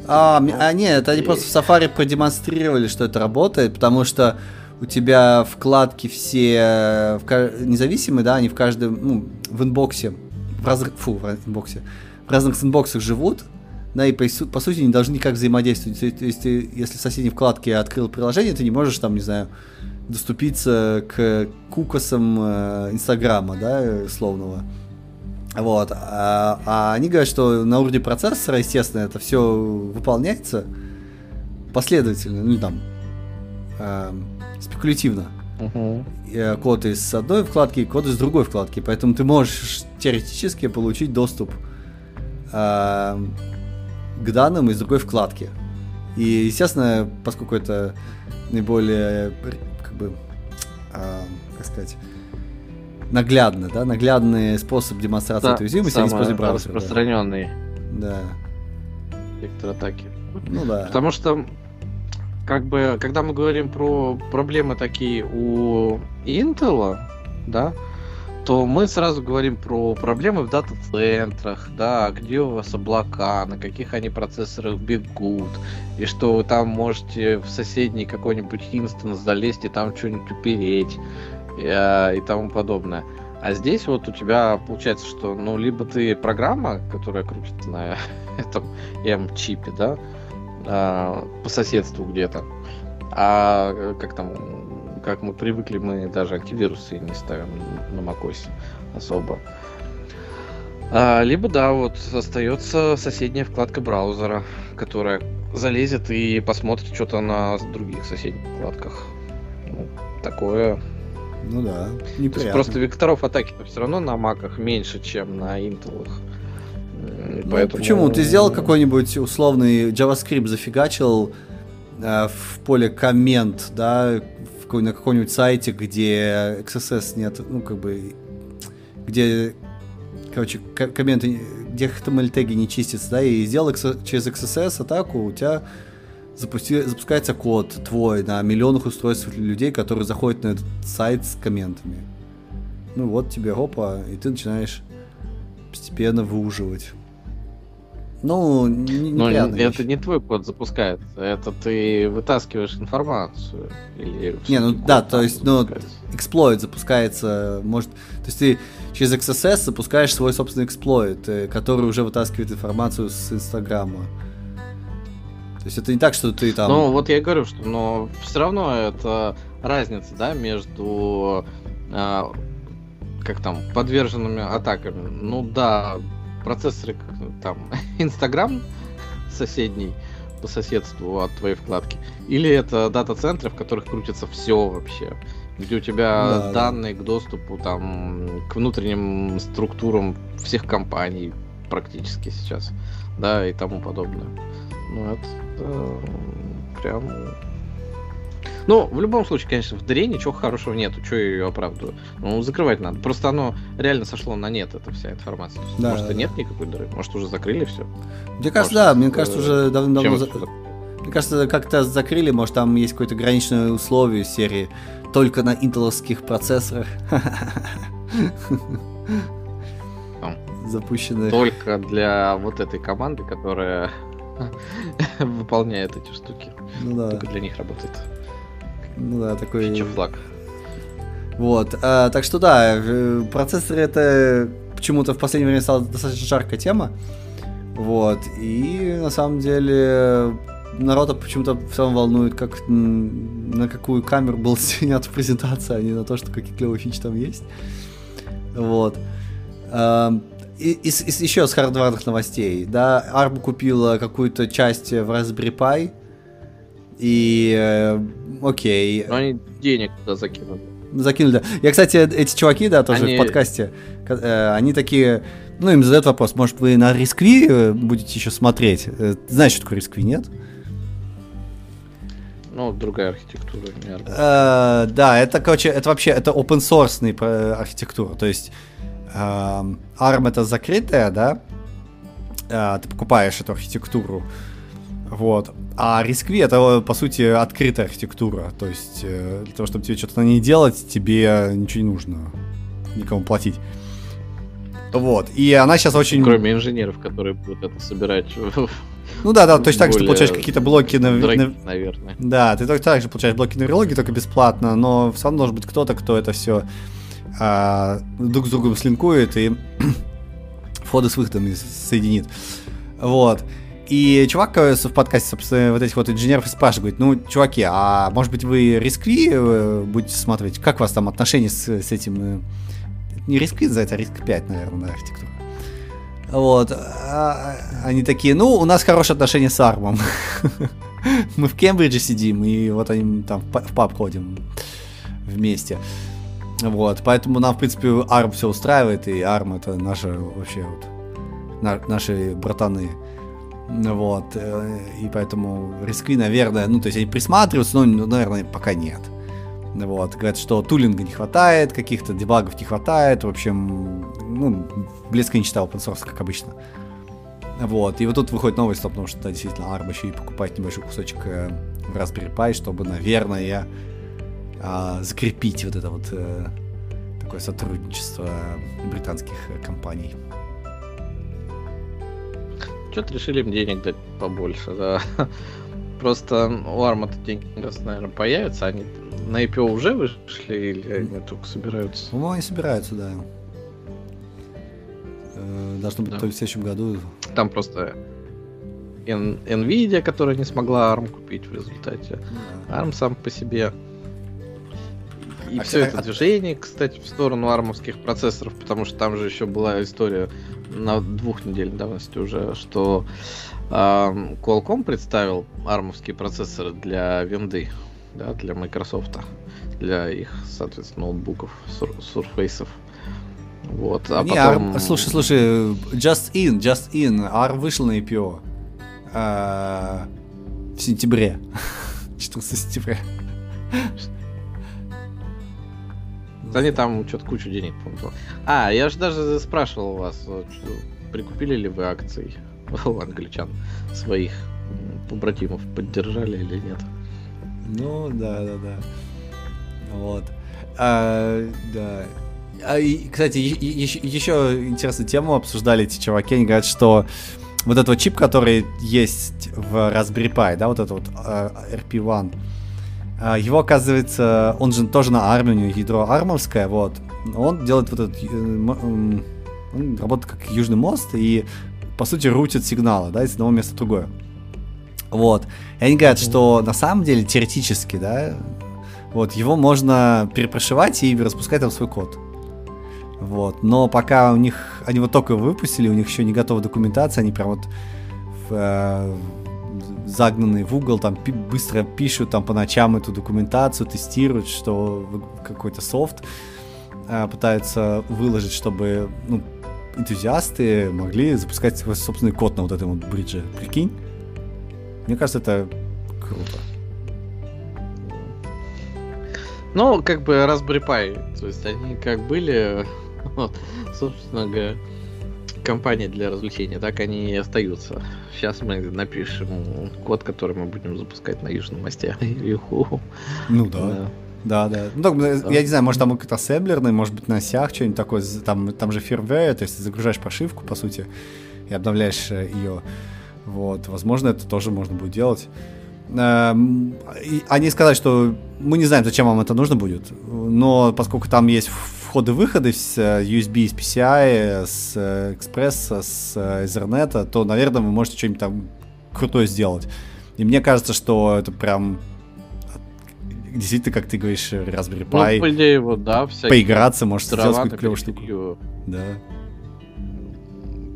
А, а нет, это они просто в Safari продемонстрировали, что это работает, потому что у тебя вкладки все в, независимые, да, они в каждом, ну, в инбоксе, в раз, фу, в инбоксе, в разных инбоксах живут, да, и по, по сути не должны никак взаимодействовать. То есть ты, если в соседней вкладке открыл приложение, ты не можешь там, не знаю, доступиться к кукосам Инстаграма, да, словного. Вот, а, а они говорят, что на уровне процессора, естественно, это все выполняется последовательно, ну там э, спекулятивно. Uh-huh. Код из одной вкладки, код из другой вкладки, поэтому ты можешь теоретически получить доступ э, к данным из другой вкладки. И, естественно, поскольку это наиболее, как бы, э, как сказать, наглядно, да, наглядный способ демонстрации, да, этой уязвимости, они используют браузер. Распространенный. Да. Вектор атаки. Ну да. Потому что, как бы, когда мы говорим про проблемы такие у Intel, да, то мы сразу говорим про проблемы в дата-центрах, да, где у вас облака, на каких они процессорах бегут, и что вы там можете в соседний какой-нибудь инстанс залезть и там что-нибудь упереть. И тому подобное. А здесь вот у тебя получается, что, ну, либо ты программа, которая крутится на этом M-чипе, да, по соседству где-то, а как там, как мы привыкли, мы даже антивирусы не ставим на macOS особо. Либо, да, вот остается соседняя вкладка браузера, которая залезет и посмотрит что-то на других соседних вкладках. Ну, такое... Ну да, неприятно. Просто векторов атаки-то все равно на маках меньше, чем на интелах. Ну, поэтому... Почему? Ты сделал какой-нибудь условный JavaScript, зафигачил э, в поле коммент, да, в, на каком-нибудь сайте, где икс эс эс нет, ну как бы, где, короче, комменты, где эйч ти эм эль-теги не чистятся, да, и сделал X, через икс эс эс атаку, у тебя... Запусти, запускается код твой на миллионах устройств людей, которые заходят на этот сайт с комментами. Ну вот тебе, опа, и ты начинаешь постепенно выуживать. Ну, не, ну не, это не твой код запускает, это ты вытаскиваешь информацию. Или не, ну да, то есть, ну, эксплойт запускается, может, то есть ты через икс эс эс запускаешь свой собственный эксплойт, который уже вытаскивает информацию с Инстаграма. То есть это не так, что ты там... Ну, вот я и говорю, что, но все равно это разница, да, между, э, как там, подверженными атаками. Ну да, процессоры там Инстаграм соседний по соседству от твоей вкладки, или это дата-центры, в которых крутится все вообще, где у тебя да, данные да. к доступу там к внутренним структурам всех компаний практически сейчас, да, и тому подобное. Ну это да, прям. Ну, в любом случае, конечно, в дыре ничего хорошего нету, что я ее оправдываю. Ну, закрывать надо. Просто оно реально сошло на нет, эта вся информация. Да, может, да. и нет никакой дыры, может, уже закрыли все. Мне кажется, может, да, мне кажется, уже давно-давно... За... Мне кажется, как-то закрыли, может, там есть какое-то граничное условие серии только на интеловских процессорах. Запущенные. Только для вот этой команды, которая выполняет эти штуки. Только для них работает. Ну да, такой... Фича-флаг. Вот, а, так что да, процессоры это почему-то в последнее время стала достаточно жаркая тема. Вот, и на самом деле народа почему-то в целом волнует, как, на какую камеру была снята презентация, а не на то, что какие клевые фичи там есть. Вот. А, и, и, и еще с хардварных новостей, да, арм купила какую-то часть в Raspberry Pi, и э, окей. Но они денег туда закинули. Закинули, да. Я, кстати, эти чуваки, да, тоже они... в подкасте, э, они такие, ну, им задают вопрос, может, вы на риск-ви будете еще смотреть? Знаешь, что такое риск-ви, нет? Ну, другая архитектура. Э, да, это, короче, это вообще, это open-source архитектура, то есть э, арм это закрытая, да, э, ты покупаешь эту архитектуру, вот. А риск-ви это, по сути, открытая архитектура. То есть, для того, чтобы тебе что-то на ней делать, тебе ничего не нужно. Никому платить. Вот. И она сейчас очень... Кроме инженеров, которые будут это собирать. Ну да, да, точно так же ты получаешь какие-то блоки на... Дорогие, наверное. Да, ты точно так же получаешь блоки на Verilog, только бесплатно. Но все равно должен быть кто-то, кто это все а, друг с другом слинкует и входы с выходами соединит. Вот. И чувак в подкасте, собственно, вот этих вот инженеров и спрашивает, ну, чуваки, а может быть вы риск-ви будете смотреть? Как у вас там отношения с, с этим... Не риск-ви за это, а риск пять, наверное, архитектура. Вот. А, они такие, ну, у нас хорошие отношения с армом. Мы в Кембридже сидим, и вот они там в паб ходим вместе. Вот. Поэтому нам, в принципе, арм все устраивает, и арм это наши вообще вот... Наши братаны... Вот, и поэтому риск-ви, наверное, ну, то есть они присматриваются, но, наверное, пока нет. Вот, говорят, что тулинга не хватает, каких-то дебагов не хватает, в общем, ну, близко не читал open source, как обычно. Вот, и вот тут выходит новость, потому что, да, действительно, арм еще и покупает небольшой кусочек э, в Raspberry Pi, чтобы, наверное, э, закрепить вот это вот э, такое сотрудничество британских э, компаний. Что-то решили им денег дать побольше, да. Просто у арм деньги, наверное, появятся. Они на ай пи о уже вышли или они только собираются? Ну, они собираются, да. Должно быть да. только в следующем году. Там просто Nvidia, которая не смогла арм купить в результате. Да. арм сам по себе. И а все это движение, кстати, в сторону армовских процессоров, потому что там же еще была история на двух недель давности уже, что э, Qualcomm представил армовские процессоры для винды, да, для Microsoft, для их, соответственно, ноутбуков, сурфейсов. Вот. А Не, потом... а, слушай, слушай, Just In, Just In, арм вышел на ай пи о э, в сентябре, четырнадцатого сентября. Они там что-то кучу денег, по-моему. А, я же даже спрашивал вас, вот, прикупили ли вы акций у англичан своих побратимов, поддержали или нет? Ну, да, да, да. Вот. А, да. А, и, кстати, е- е- еще интересную тему обсуждали эти чуваки. Они говорят, что вот этот вот чип, который есть в Raspberry Pi, да, вот этот вот эр пи один, его, оказывается, он же тоже на арм, у него ядро армовское, вот. Он делает вот этот, он работает как южный мост и, по сути, рутит сигналы, да, из одного места в другое. Вот. И они говорят, что на самом деле, теоретически, да, вот, его можно перепрошивать и распускать там свой код. Вот. Но пока у них, они вот только выпустили, у них еще не готова документация, они прям вот в, э, загнанные в угол, там пи- быстро пишут там по ночам эту документацию, тестируют, что какой-то софт э, пытаются выложить, чтобы, ну, энтузиасты могли запускать свой собственный код на вот этом вот бридже. Прикинь? Мне кажется, это круто. Ну, как бы Raspberry Pi, то есть они как были, вот, собственно говоря, компания для развлечения, так они и остаются. Сейчас мы напишем код, который мы будем запускать на южном мосте. Ну да. Да, да. Ну, так, да. Я не знаю, может, там какой-то ассемблерный, может быть, на сях что-нибудь такое, там, там же фирмвер, то есть загружаешь прошивку, по сути, и обновляешь ее. Вот, возможно, это тоже можно будет делать. Они сказали, что мы не знаем, зачем вам это нужно будет, но поскольку там есть входы-выходы с ю эс би, с пи си ай, с Express, с Ethernet, то, наверное, вы можете что-нибудь там крутое сделать. И мне кажется, что это прям действительно, как ты говоришь, Raspberry Pi, ну, по идее, вот, да, поиграться, может, сделать какую-то клевую штуку. Да.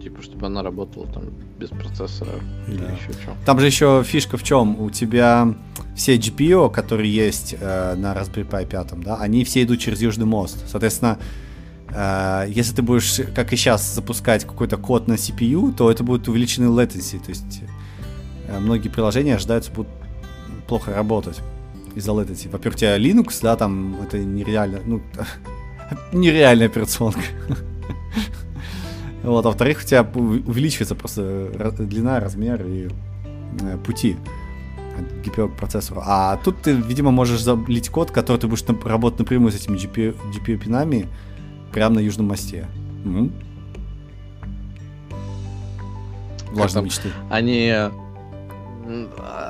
Типа, чтобы она работала там без процессора, да, или еще что. Там же еще фишка в чем? У тебя все джи пи ю, которые есть э, на Raspberry Pi пять, да, они все идут через южный мост. Соответственно, э, если ты будешь, как и сейчас, запускать какой-то код на си пи ю, то это будет увеличенный latency. То есть э, многие приложения ожидаются будут плохо работать из-за latency. Во-первых, у тебя Linux, да, там это нереально, ну, нереальная операционка. Вот, а во-вторых, у тебя увеличивается просто длина, размер и э, пути от джи пи ю к процессору. А тут ты, видимо, можешь залить код, который ты будешь нап- работать напрямую с этими джи пи ю-пинами прямо на южном мосте. Угу. Влажные мечты. Они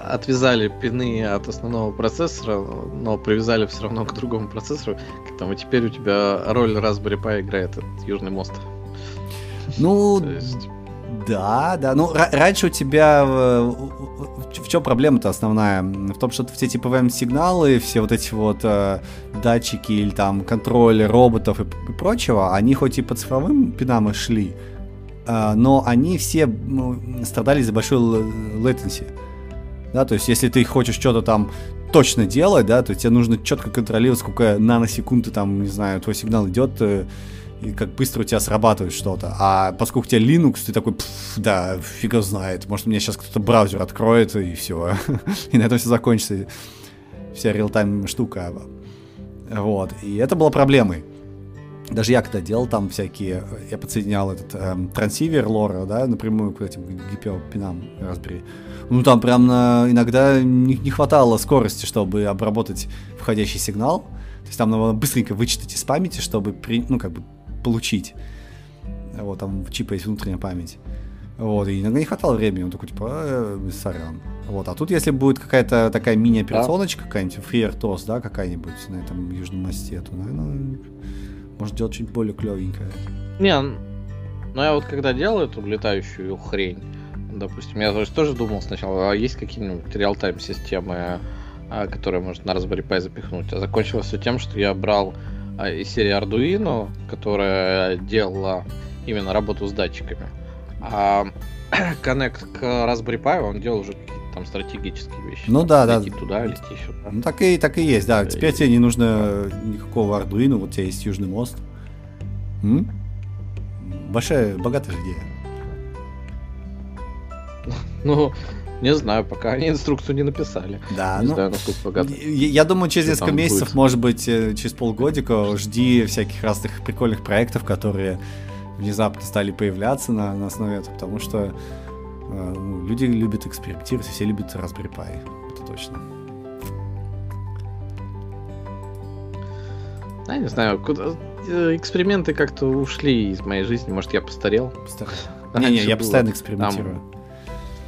отвязали пины от основного процессора, но привязали все равно к другому процессору. Там, и теперь у тебя роль Raspberry Pi играет этот южный мост. Ну, есть... да, да. Ну, р- раньше у тебя... В, в, в чем проблема-то основная? В том, что все эти пи ви эм-сигналы, все вот эти вот э, датчики или там контроль роботов и, и прочего, они хоть и по цифровым пинам и шли, э, но они все ну, страдали из-за большой latency. Да, то есть, если ты хочешь что-то там точно делать, да, то тебе нужно четко контролировать, сколько наносекунд ты там, не знаю, твой сигнал идет... Э, и как быстро у тебя срабатывает что-то. А поскольку у тебя Linux, ты такой, да, фиг его знает, может, у меня сейчас кто-то браузер откроет, и все. И на этом все закончится. Вся реал-тайм штука. Вот. И это было проблемой. Даже я когда делал там всякие... Я подсоединял этот эм, трансивер лора, да, напрямую к этим джи пи ю-пинам Raspberry. Ну, там прям на, иногда не, не хватало скорости, чтобы обработать входящий сигнал. То есть там надо быстренько вычитать из памяти, чтобы, при, ну, как бы, получить. Вот, там в чипе есть внутренняя память. Вот, и иногда не хватало времени, он такой, типа, э, сорян. Вот, а тут, если будет какая-то такая мини-операционочка, да, какая-нибудь, FreeRTOS, да, какая-нибудь на этом южном мосте, то, наверное, может делать чуть более клевенькое. Не, ну я вот когда делал эту летающую хрень, допустим, я тоже думал сначала, а есть какие-нибудь реал-тайм системы, которые можно на Raspberry Pi запихнуть, а закончилось все тем, что я брал из серии Arduino, которая делала именно работу с датчиками. А Connect к Raspberry Pi он делал уже какие-то там стратегические вещи. Ну да, да. Лети туда, лети сюда. Ну так и, так и есть, да. Теперь и... тебе не нужно никакого Arduino, вот у тебя есть южный мост. М? Большая, богатая идея. Ну... Не знаю, пока они инструкцию не написали. Да, не ну, знаю, я, я думаю, через что несколько месяцев, будет. Может быть, через полгодика жди всяких разных прикольных проектов, которые внезапно стали появляться на, на основе этого, потому что э, ну, люди любят экспериментировать, все любят Raspberry Pi, это точно. Я не знаю, куда... эксперименты как-то ушли из моей жизни, может, я постарел? Постарел. Не-не, я постоянно экспериментирую. Там...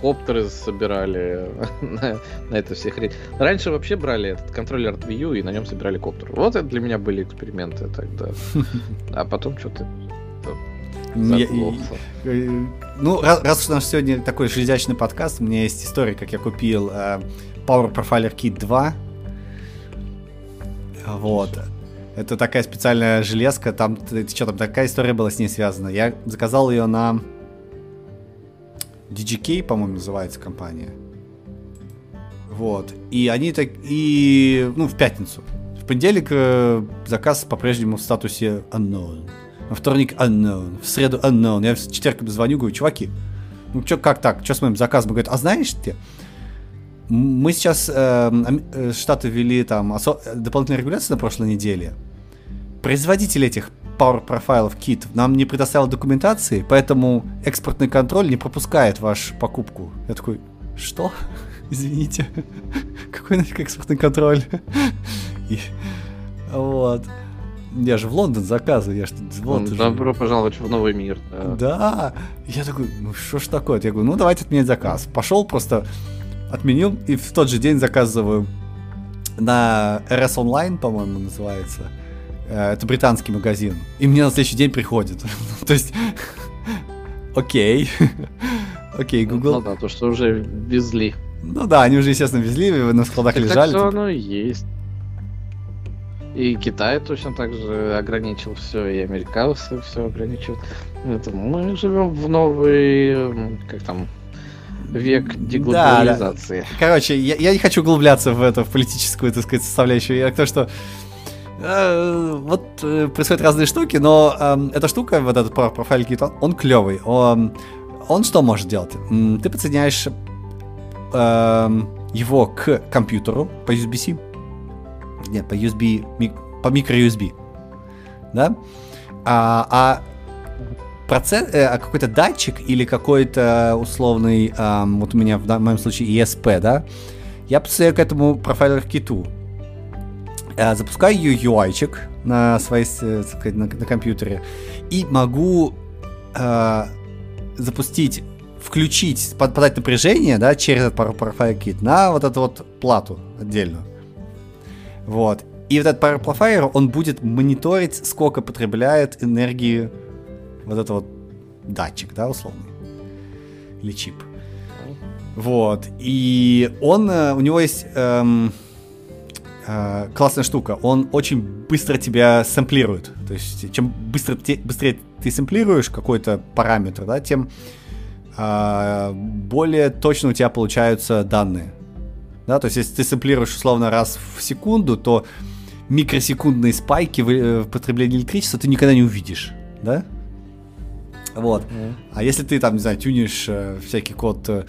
оптеры собирали на, на это все хрень. Раньше вообще брали этот контроллер от Wii U и на нем собирали коптер. Вот это для меня были эксперименты тогда. А потом что-то заглохло. Ну, раз, раз уж у нас сегодня такой железячный подкаст, у меня есть история, как я купил э, Power Profiler Kit два. Вот. Это такая специальная железка. Там, ты, ты, что, там такая история была с ней связана. Я заказал ее на ди джи кей, по-моему, называется компания. Вот. И они так... И... Ну, в пятницу. В понедельник э, заказ по-прежнему в статусе unknown. Во вторник unknown. В среду unknown. Я в четверг звоню, говорю, чуваки, ну что, как так? Что с моим заказом? Говорят, а знаешь ты... Мы сейчас, э, Штаты ввели там осо- дополнительные регуляции на прошлой неделе. Производитель этих Power Profiler Kit нам не предоставил документации, поэтому экспортный контроль не пропускает вашу покупку. Я такой, что? Извините. Какой нафиг экспортный контроль? И, вот. Я же в Лондон заказываю, я же вот, добро же... пожаловать в новый мир. Да. да. Я такой, ну что ж такое? Я говорю, ну давайте отменять заказ. Пошел просто... Отменил, и в тот же день заказываю на эр эс Online, по-моему, называется. Это британский магазин. И мне на следующий день приходит. То есть, окей. Окей, Google. Ну да, то, что уже везли. Ну да, они уже, естественно, везли, на складах лежали. Так все оно и есть. И Китай точно так же ограничил все, и американцы все ограничивают. Мы живем в новый... Как там... Век деглобализации. Да, да. Короче, я, я не хочу углубляться в эту в политическую, так сказать, составляющую. Я то, что э, вот э, происходят разные штуки, но э, эта штука, вот этот профайл Kit, он, он клевый. Он, он что может делать? Ты подсоединяешь э, его к компьютеру по ю эс би-C. Нет, по ю эс би, мик, по микро-ю эс би. Да? А... а Процесс, э, какой-то датчик или какой-то условный, э, вот у меня в, в моем случае и эс пи, да, я подсоединяю к этому профайлер-киту, э, запускаю ю ай-чик на своей, э, сказать, на, на компьютере и могу э, запустить, включить, под, подать напряжение, да, через этот профайлер-кит на вот эту вот плату отдельную, вот, и вот этот профайлер, он будет мониторить, сколько потребляет энергии вот это вот датчик, да, условный, или чип. Вот, и он, у него есть эм, э, классная штука, он очень быстро тебя сэмплирует, то есть чем быстро те, быстрее ты сэмплируешь какой-то параметр, да, тем э, более точно у тебя получаются данные, да, то есть если ты сэмплируешь условно раз в секунду, то микросекундные спайки в, в потреблении электричества ты никогда не увидишь, да. Вот. Mm-hmm. А если ты там, не знаю, тюнишь э, всякий код э,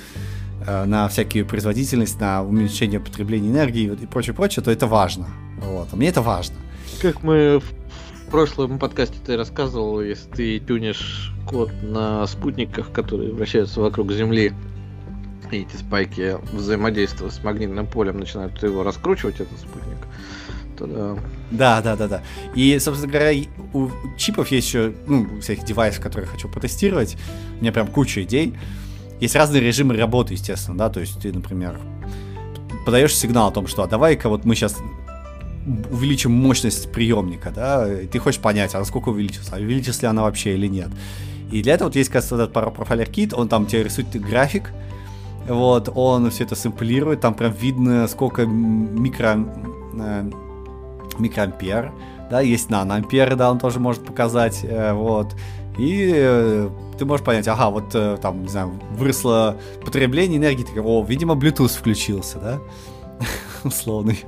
на всякую производительность, на уменьшение потребления энергии и прочее-прочее, то это важно. Вот. А мне это важно. Как мы в прошлом подкасте ты рассказывал, если ты тюнишь код на спутниках, которые вращаются вокруг Земли, и эти спайки взаимодействуют с магнитным полем, начинают его раскручивать, этот спутник. Да. да, да, да, да. И, собственно говоря, у чипов есть еще, ну, всяких девайсов, которые я хочу потестировать. У меня прям куча идей. Есть разные режимы работы, естественно, да. То есть ты, например, подаешь сигнал о том, что а давай-ка вот мы сейчас увеличим мощность приемника, да. И ты хочешь понять, а насколько увеличится, а увеличится ли она вообще или нет. И для этого вот есть, кажется, этот профайлер Kit, он там тебе рисует график. Вот, он все это сэмплирует, там прям видно, сколько микро... микроампер, да, есть наноампер, да, он тоже может показать, э, вот, и э, ты можешь понять, ага, вот э, там, не знаю, выросло потребление энергии, ты, о, видимо, Bluetooth включился, да, условный,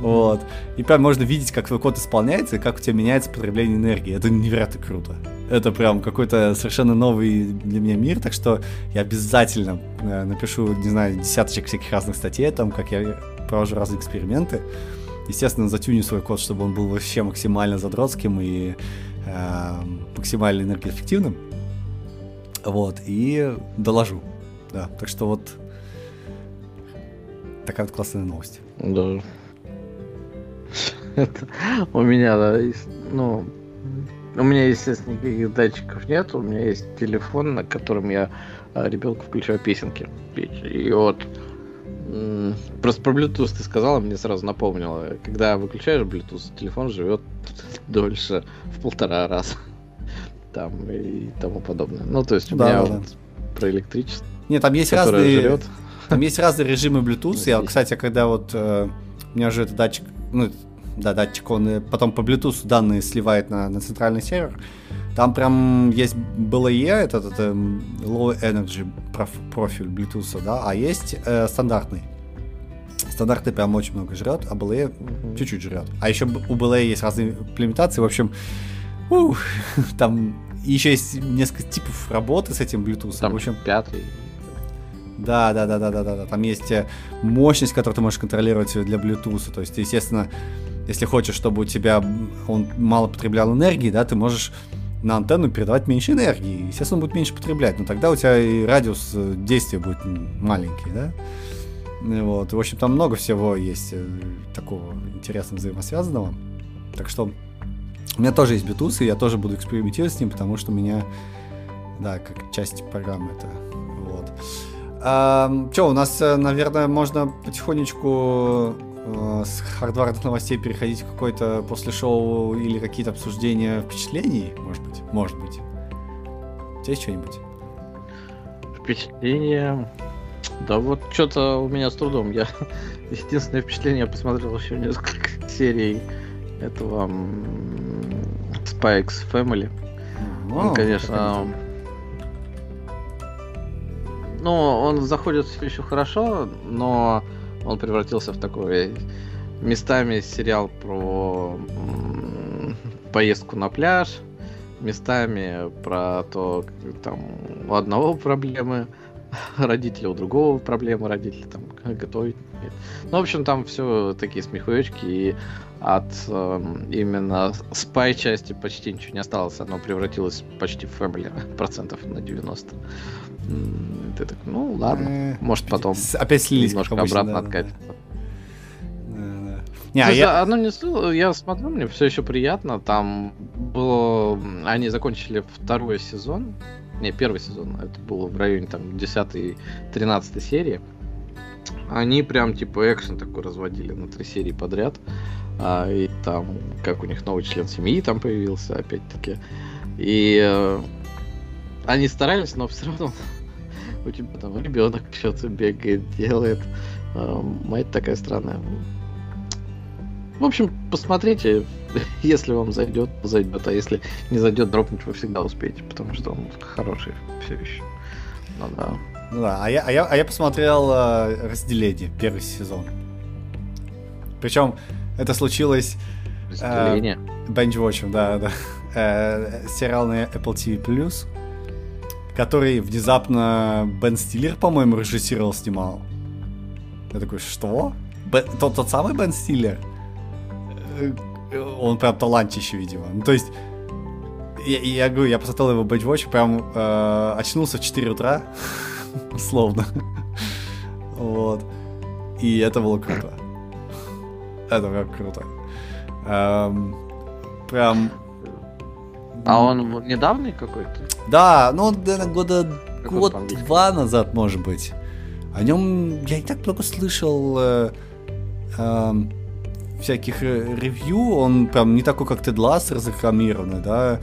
вот, и прям можно видеть, как твой код исполняется, и как у тебя меняется потребление энергии, это невероятно круто, это прям какой-то совершенно новый для меня мир, так что я обязательно э, напишу, не знаю, десяточек всяких разных статей о том, как я провожу разные эксперименты. Естественно, затюню свой код, чтобы он был вообще максимально задротским и э, максимально энергоэффективным. Вот, и доложу. Да, так что вот такая вот классная новость. Да. У меня, да, ну, У меня, естественно, никаких датчиков нет. У меня есть телефон, на котором я ребенку включаю песенки. И вот... Просто про Bluetooth ты сказала, мне сразу напомнило. Когда выключаешь Bluetooth, телефон живет дольше в полтора раза. Там и тому подобное. Ну, то есть у да, меня да. вот про электричество. Нет, там есть разные... Живет... Там есть разные режимы Bluetooth. Я, кстати, когда вот э, у меня уже этот датчик... Ну, да, датчик, он потом по Bluetooth данные сливает на, на центральный сервер. Там прям есть би эл и, этот, этот Low Energy профиль Bluetooth, да, а есть э, стандартный. Стандартный прям очень много жрет, а би эл и mm-hmm. чуть-чуть жрет. А еще у би эл и есть разные имплементации, в общем, ух, там еще есть несколько типов работы с этим Bluetooth. Там в общем, пятый. Да, да, да, да, да, да, да. Там есть мощность, которую ты можешь контролировать для Bluetooth. То есть, естественно, если хочешь, чтобы у тебя он мало потреблял энергии, да, ты можешь на антенну передавать меньше энергии. Естественно, он будет меньше потреблять, но тогда у тебя и радиус действия будет маленький, да? Вот. В общем, там много всего есть такого интересного взаимосвязанного. Так что у меня тоже есть Bluetooth, и я тоже буду экспериментировать с ним, потому что у меня, да, как часть программы это. Вот. А, что, у нас, наверное, можно потихонечку с хардварных новостей переходить в какое-то послешоу или какие-то обсуждения впечатлений, может быть? Может быть. У тебя есть что-нибудь? Впечатление... Да вот что-то у меня с трудом. Я... Единственное впечатление, я посмотрел еще несколько серий этого Spy X Family. О, он, конечно... Ну, он заходит все еще хорошо, но... Он превратился в такой местами сериал про м- поездку на пляж, местами про то, как, там у одного проблемы родители, у другого проблемы родители, там готовить. Ну, в общем, там все такие смехуечки, и от э, именно спай части почти ничего не осталось, оно превратилось почти в фэмили процентов на девяносто. Ты так, ну ладно, может потом опять слились, немножко обычно, обратно да, откатится. Да, да. Не, Слушай, я... Оно не слило, я смотрю, мне все еще приятно. Там было, они закончили второй сезон, не первый сезон, это было в районе там десятой-тринадцатой серии. Они прям типа экшен такой разводили на три серии подряд, а, и там как у них новый член семьи там появился опять-таки, и они старались, но все равно у тебя там ребенок что-то бегает, делает. Мать такая странная. В общем, посмотрите, если вам зайдет, зайдет, а если не зайдет, дропнуть вы всегда успеете, потому что он хороший все еще. Ну да. Ну да, а я, а я, а я посмотрел э, «Разделение», первый сезон. Причем это случилось... Разделение? Э, бенч-вотчем, да, да. Э, сериал на Apple ти ви плюс. Который внезапно Бен Стиллер, по-моему, режиссировал, снимал. Я такой, что? Бен... Тот, тот самый Бен Стиллер? Он прям талантище, видимо. Ну, то есть, я, я говорю, я посмотрел его бенч-вотч, прям э, очнулся в четыре утра, условно. Вот. И это было круто. Это прям круто. Эм, прям... А он недавний какой-то? Да, ну он, наверное, года год-два назад, может быть. О нем я не так много слышал э, э, всяких ревью. Он прям не такой, как Тед Лассер, разрекламированный, да.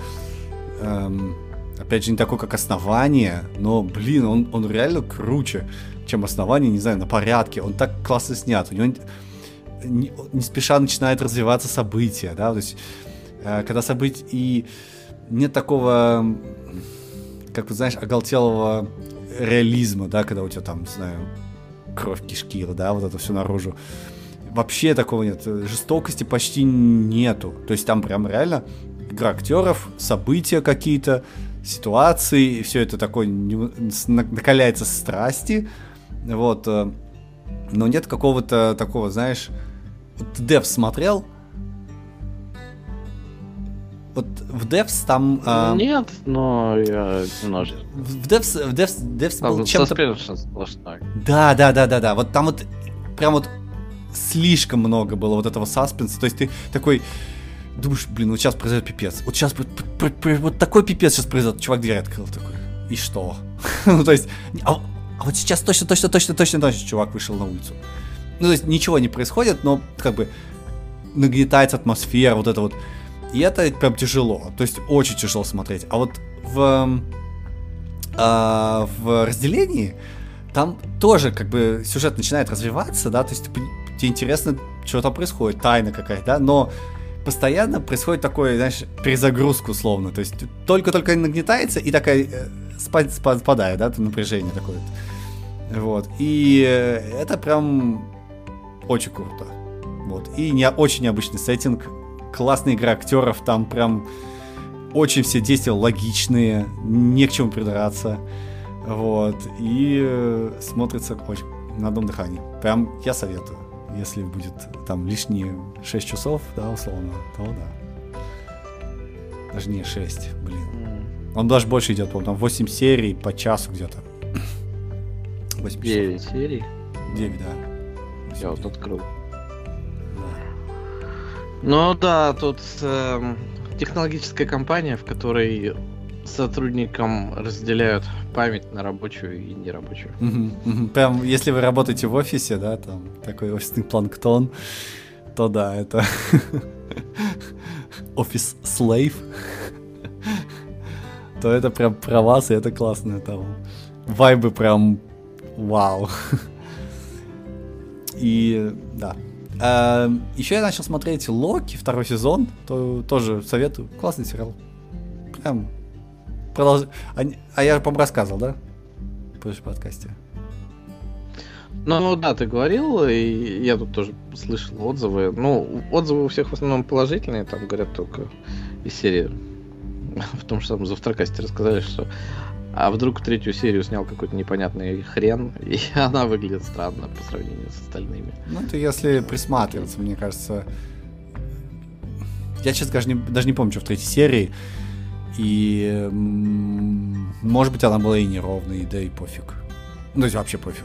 Эм, опять же, не такой, как «Основание», но, блин, он, он реально круче, чем «Основание», не знаю, на порядке. Он так классно снят. У него не, не, не спеша начинает развиваться события, да, то есть э, когда события... И нет такого, как вы знаешь, оголтелого реализма, да, когда у тебя там, не знаю, кровь, кишки, да, вот это все наружу. Вообще такого нет. Жестокости почти нету. То есть там прям реально игра актеров, события какие-то, ситуации, и все это такое накаляется страсти. Вот. Но нет какого-то такого, знаешь, вот ты Devs смотрел? Вот в Devs там... Э, Нет, но я немножко... В Devs, в Devs, Devs был чем-то... Да, да, да, да, да. Вот там вот прям вот слишком много было вот этого саспенса. То есть ты такой думаешь, блин, вот сейчас произойдет пипец. Вот сейчас вот такой пипец сейчас произойдет. Чувак дверь открыл такой. И что? Ну, то есть, а, а вот сейчас точно, точно, точно, точно, точно чувак вышел на улицу. Ну, то есть, ничего не происходит, но, как бы, нагнетается атмосфера, вот это вот. И это прям тяжело. То есть, очень тяжело смотреть. А вот в, э, в разделении там тоже, как бы, сюжет начинает развиваться, да, то есть, тебе интересно, что там происходит, тайна какая-то, да, но постоянно происходит такое, знаешь, перезагрузка условно, то есть только-только нагнетается и такая спад, спад, спадает, да, напряжение такое. Вот, и это прям очень круто. Вот, и не, очень необычный сеттинг, классная игра актеров, там прям очень все действия логичные, не к чему придраться, вот, и смотрится очень на одном дыхании. Прям я советую. Если будет там лишние шесть часов, да, условно, то да. Даже не шесть, блин. Он даже больше идет, по-моему, там восемь серий по часу где-то. девять серий? девять, да. Я вот открыл. Да. Ну да, тут э, технологическая компания, в которой сотрудникам разделяют память на рабочую и нерабочую. Mm-hmm, mm-hmm. Прям, если вы работаете в офисе, да, там такой офисный планктон, то да, это офис слейв, то это прям про вас, и это классно. Там вайбы прям вау. И да. А, еще я начал смотреть Локи, второй сезон, то, тоже советую. Классный сериал. Прям Продолж... А, а я же, по-моему, рассказывал, да? В прошлом подкасте. Ну да, ты говорил, и я тут тоже слышал отзывы. Ну, отзывы у всех в основном положительные, там говорят только из серии. Потому что там за Aftercast рассказали, что а вдруг третью серию снял какой-то непонятный хрен, и она выглядит странно по сравнению с остальными. Ну, это если присматриваться, мне кажется. Я, честно, даже не, даже не помню, что в третьей серии. И, может быть, она была и неровной, да и пофиг. Ну, то есть вообще пофиг.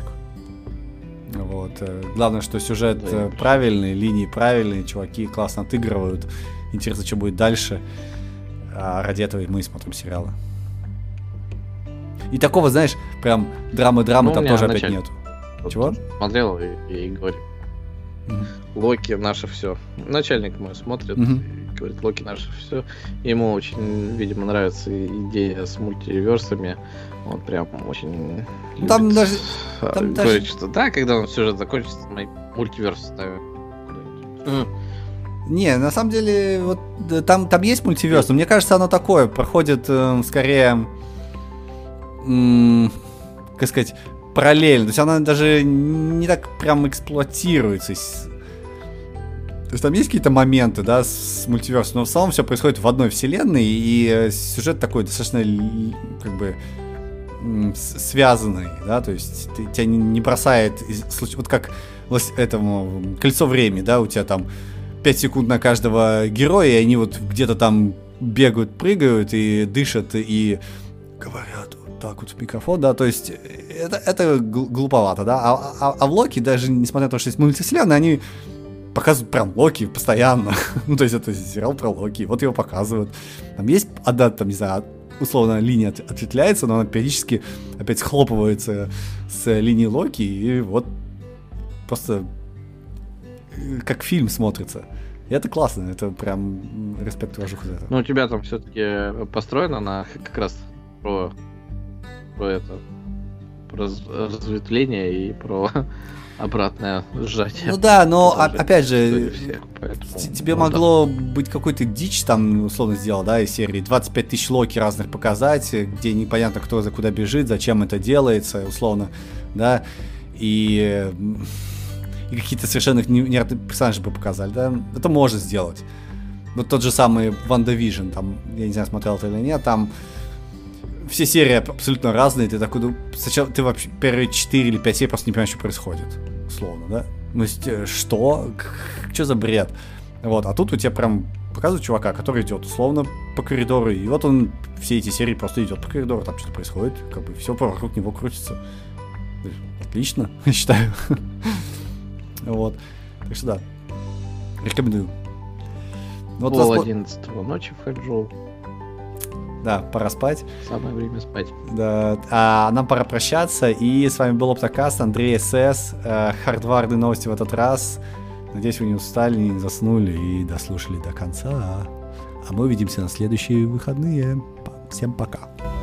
Вот. Главное, что сюжет да, правильный, линии правильные, чуваки классно отыгрывают. Интересно, что будет дальше. А ради этого и мы смотрим сериалы. И такого, знаешь, прям драмы-драмы ну, там тоже опять нету. Чего? Смотрел и, и говорю. Mm-hmm. Локи, наше все. Начальник мой смотрит. Mm-hmm. Говорит, Локи наше все. Ему очень, видимо, нравится идея с мультиверсами. Он прям очень любит. Там даже... Там говорит, даже... что да, когда он сюжет закончится, мы мультиверс ставим. Не, на самом деле, вот там, там есть мультиверс, но мне кажется, оно такое. Проходит э, скорее... Э, как сказать, параллельно. То есть она даже не так прям эксплуатируется. То есть там есть какие-то моменты, да, с мультиверсом, но в целом все происходит в одной вселенной, и сюжет такой достаточно, как бы, связанный, да, то есть ты, тебя не бросает, вот как этому «Кольцо времени», да, у тебя там пять секунд на каждого героя, и они вот где-то там бегают, прыгают и дышат, и говорят вот так вот в микрофон, да, то есть это, это глуповато, да, а, а, а в Локи, даже несмотря на то, что есть мультивселенная, они... показывают прям Локи постоянно. Ну, то есть это сериал про Локи, вот его показывают. Там есть одна, там, не знаю, условно линия от, ответвляется, но она периодически опять схлопывается с линии Локи, и вот просто как фильм смотрится. И это классно, это прям респект вожуха за это. Ну, у тебя там все-таки построено на как раз про, про это, про разветвление и про... обратное сжатие. Ну да, но а, опять же, всех, поэтому, т- тебе ну, могло да. быть какой-то дичь там, условно, сделал, да, из серии двадцать пять тысяч Локи разных показать, где непонятно, кто за куда бежит, зачем это делается, условно, да, и, и какие-то совершенно невероятные персонажи бы показали, да, это можно сделать. Вот тот же самый Ванда Вижн, там, я не знаю, смотрел ты или нет, там все серии абсолютно разные, ты такой, ну, сначала ты вообще первые четыре или пять серий просто не понимаешь, что происходит, условно, да? Ну, есть, что? Что за бред? Вот, а тут у тебя прям показывают чувака, который идет, условно, по коридору, и вот он все эти серии просто идет по коридору, там что-то происходит, как бы все вокруг него крутится. Отлично, я считаю. Вот, так что да, рекомендую. Вот Пол восп... одиннадцатого ночи вхожу. Да, пора спать. Самое время спать. Да, а нам пора прощаться. И с вами был Аптокаст, Андрей СС. Хардварные новости в этот раз. Надеюсь, вы не устали, не заснули и дослушали до конца. А мы увидимся на следующие выходные. Всем пока.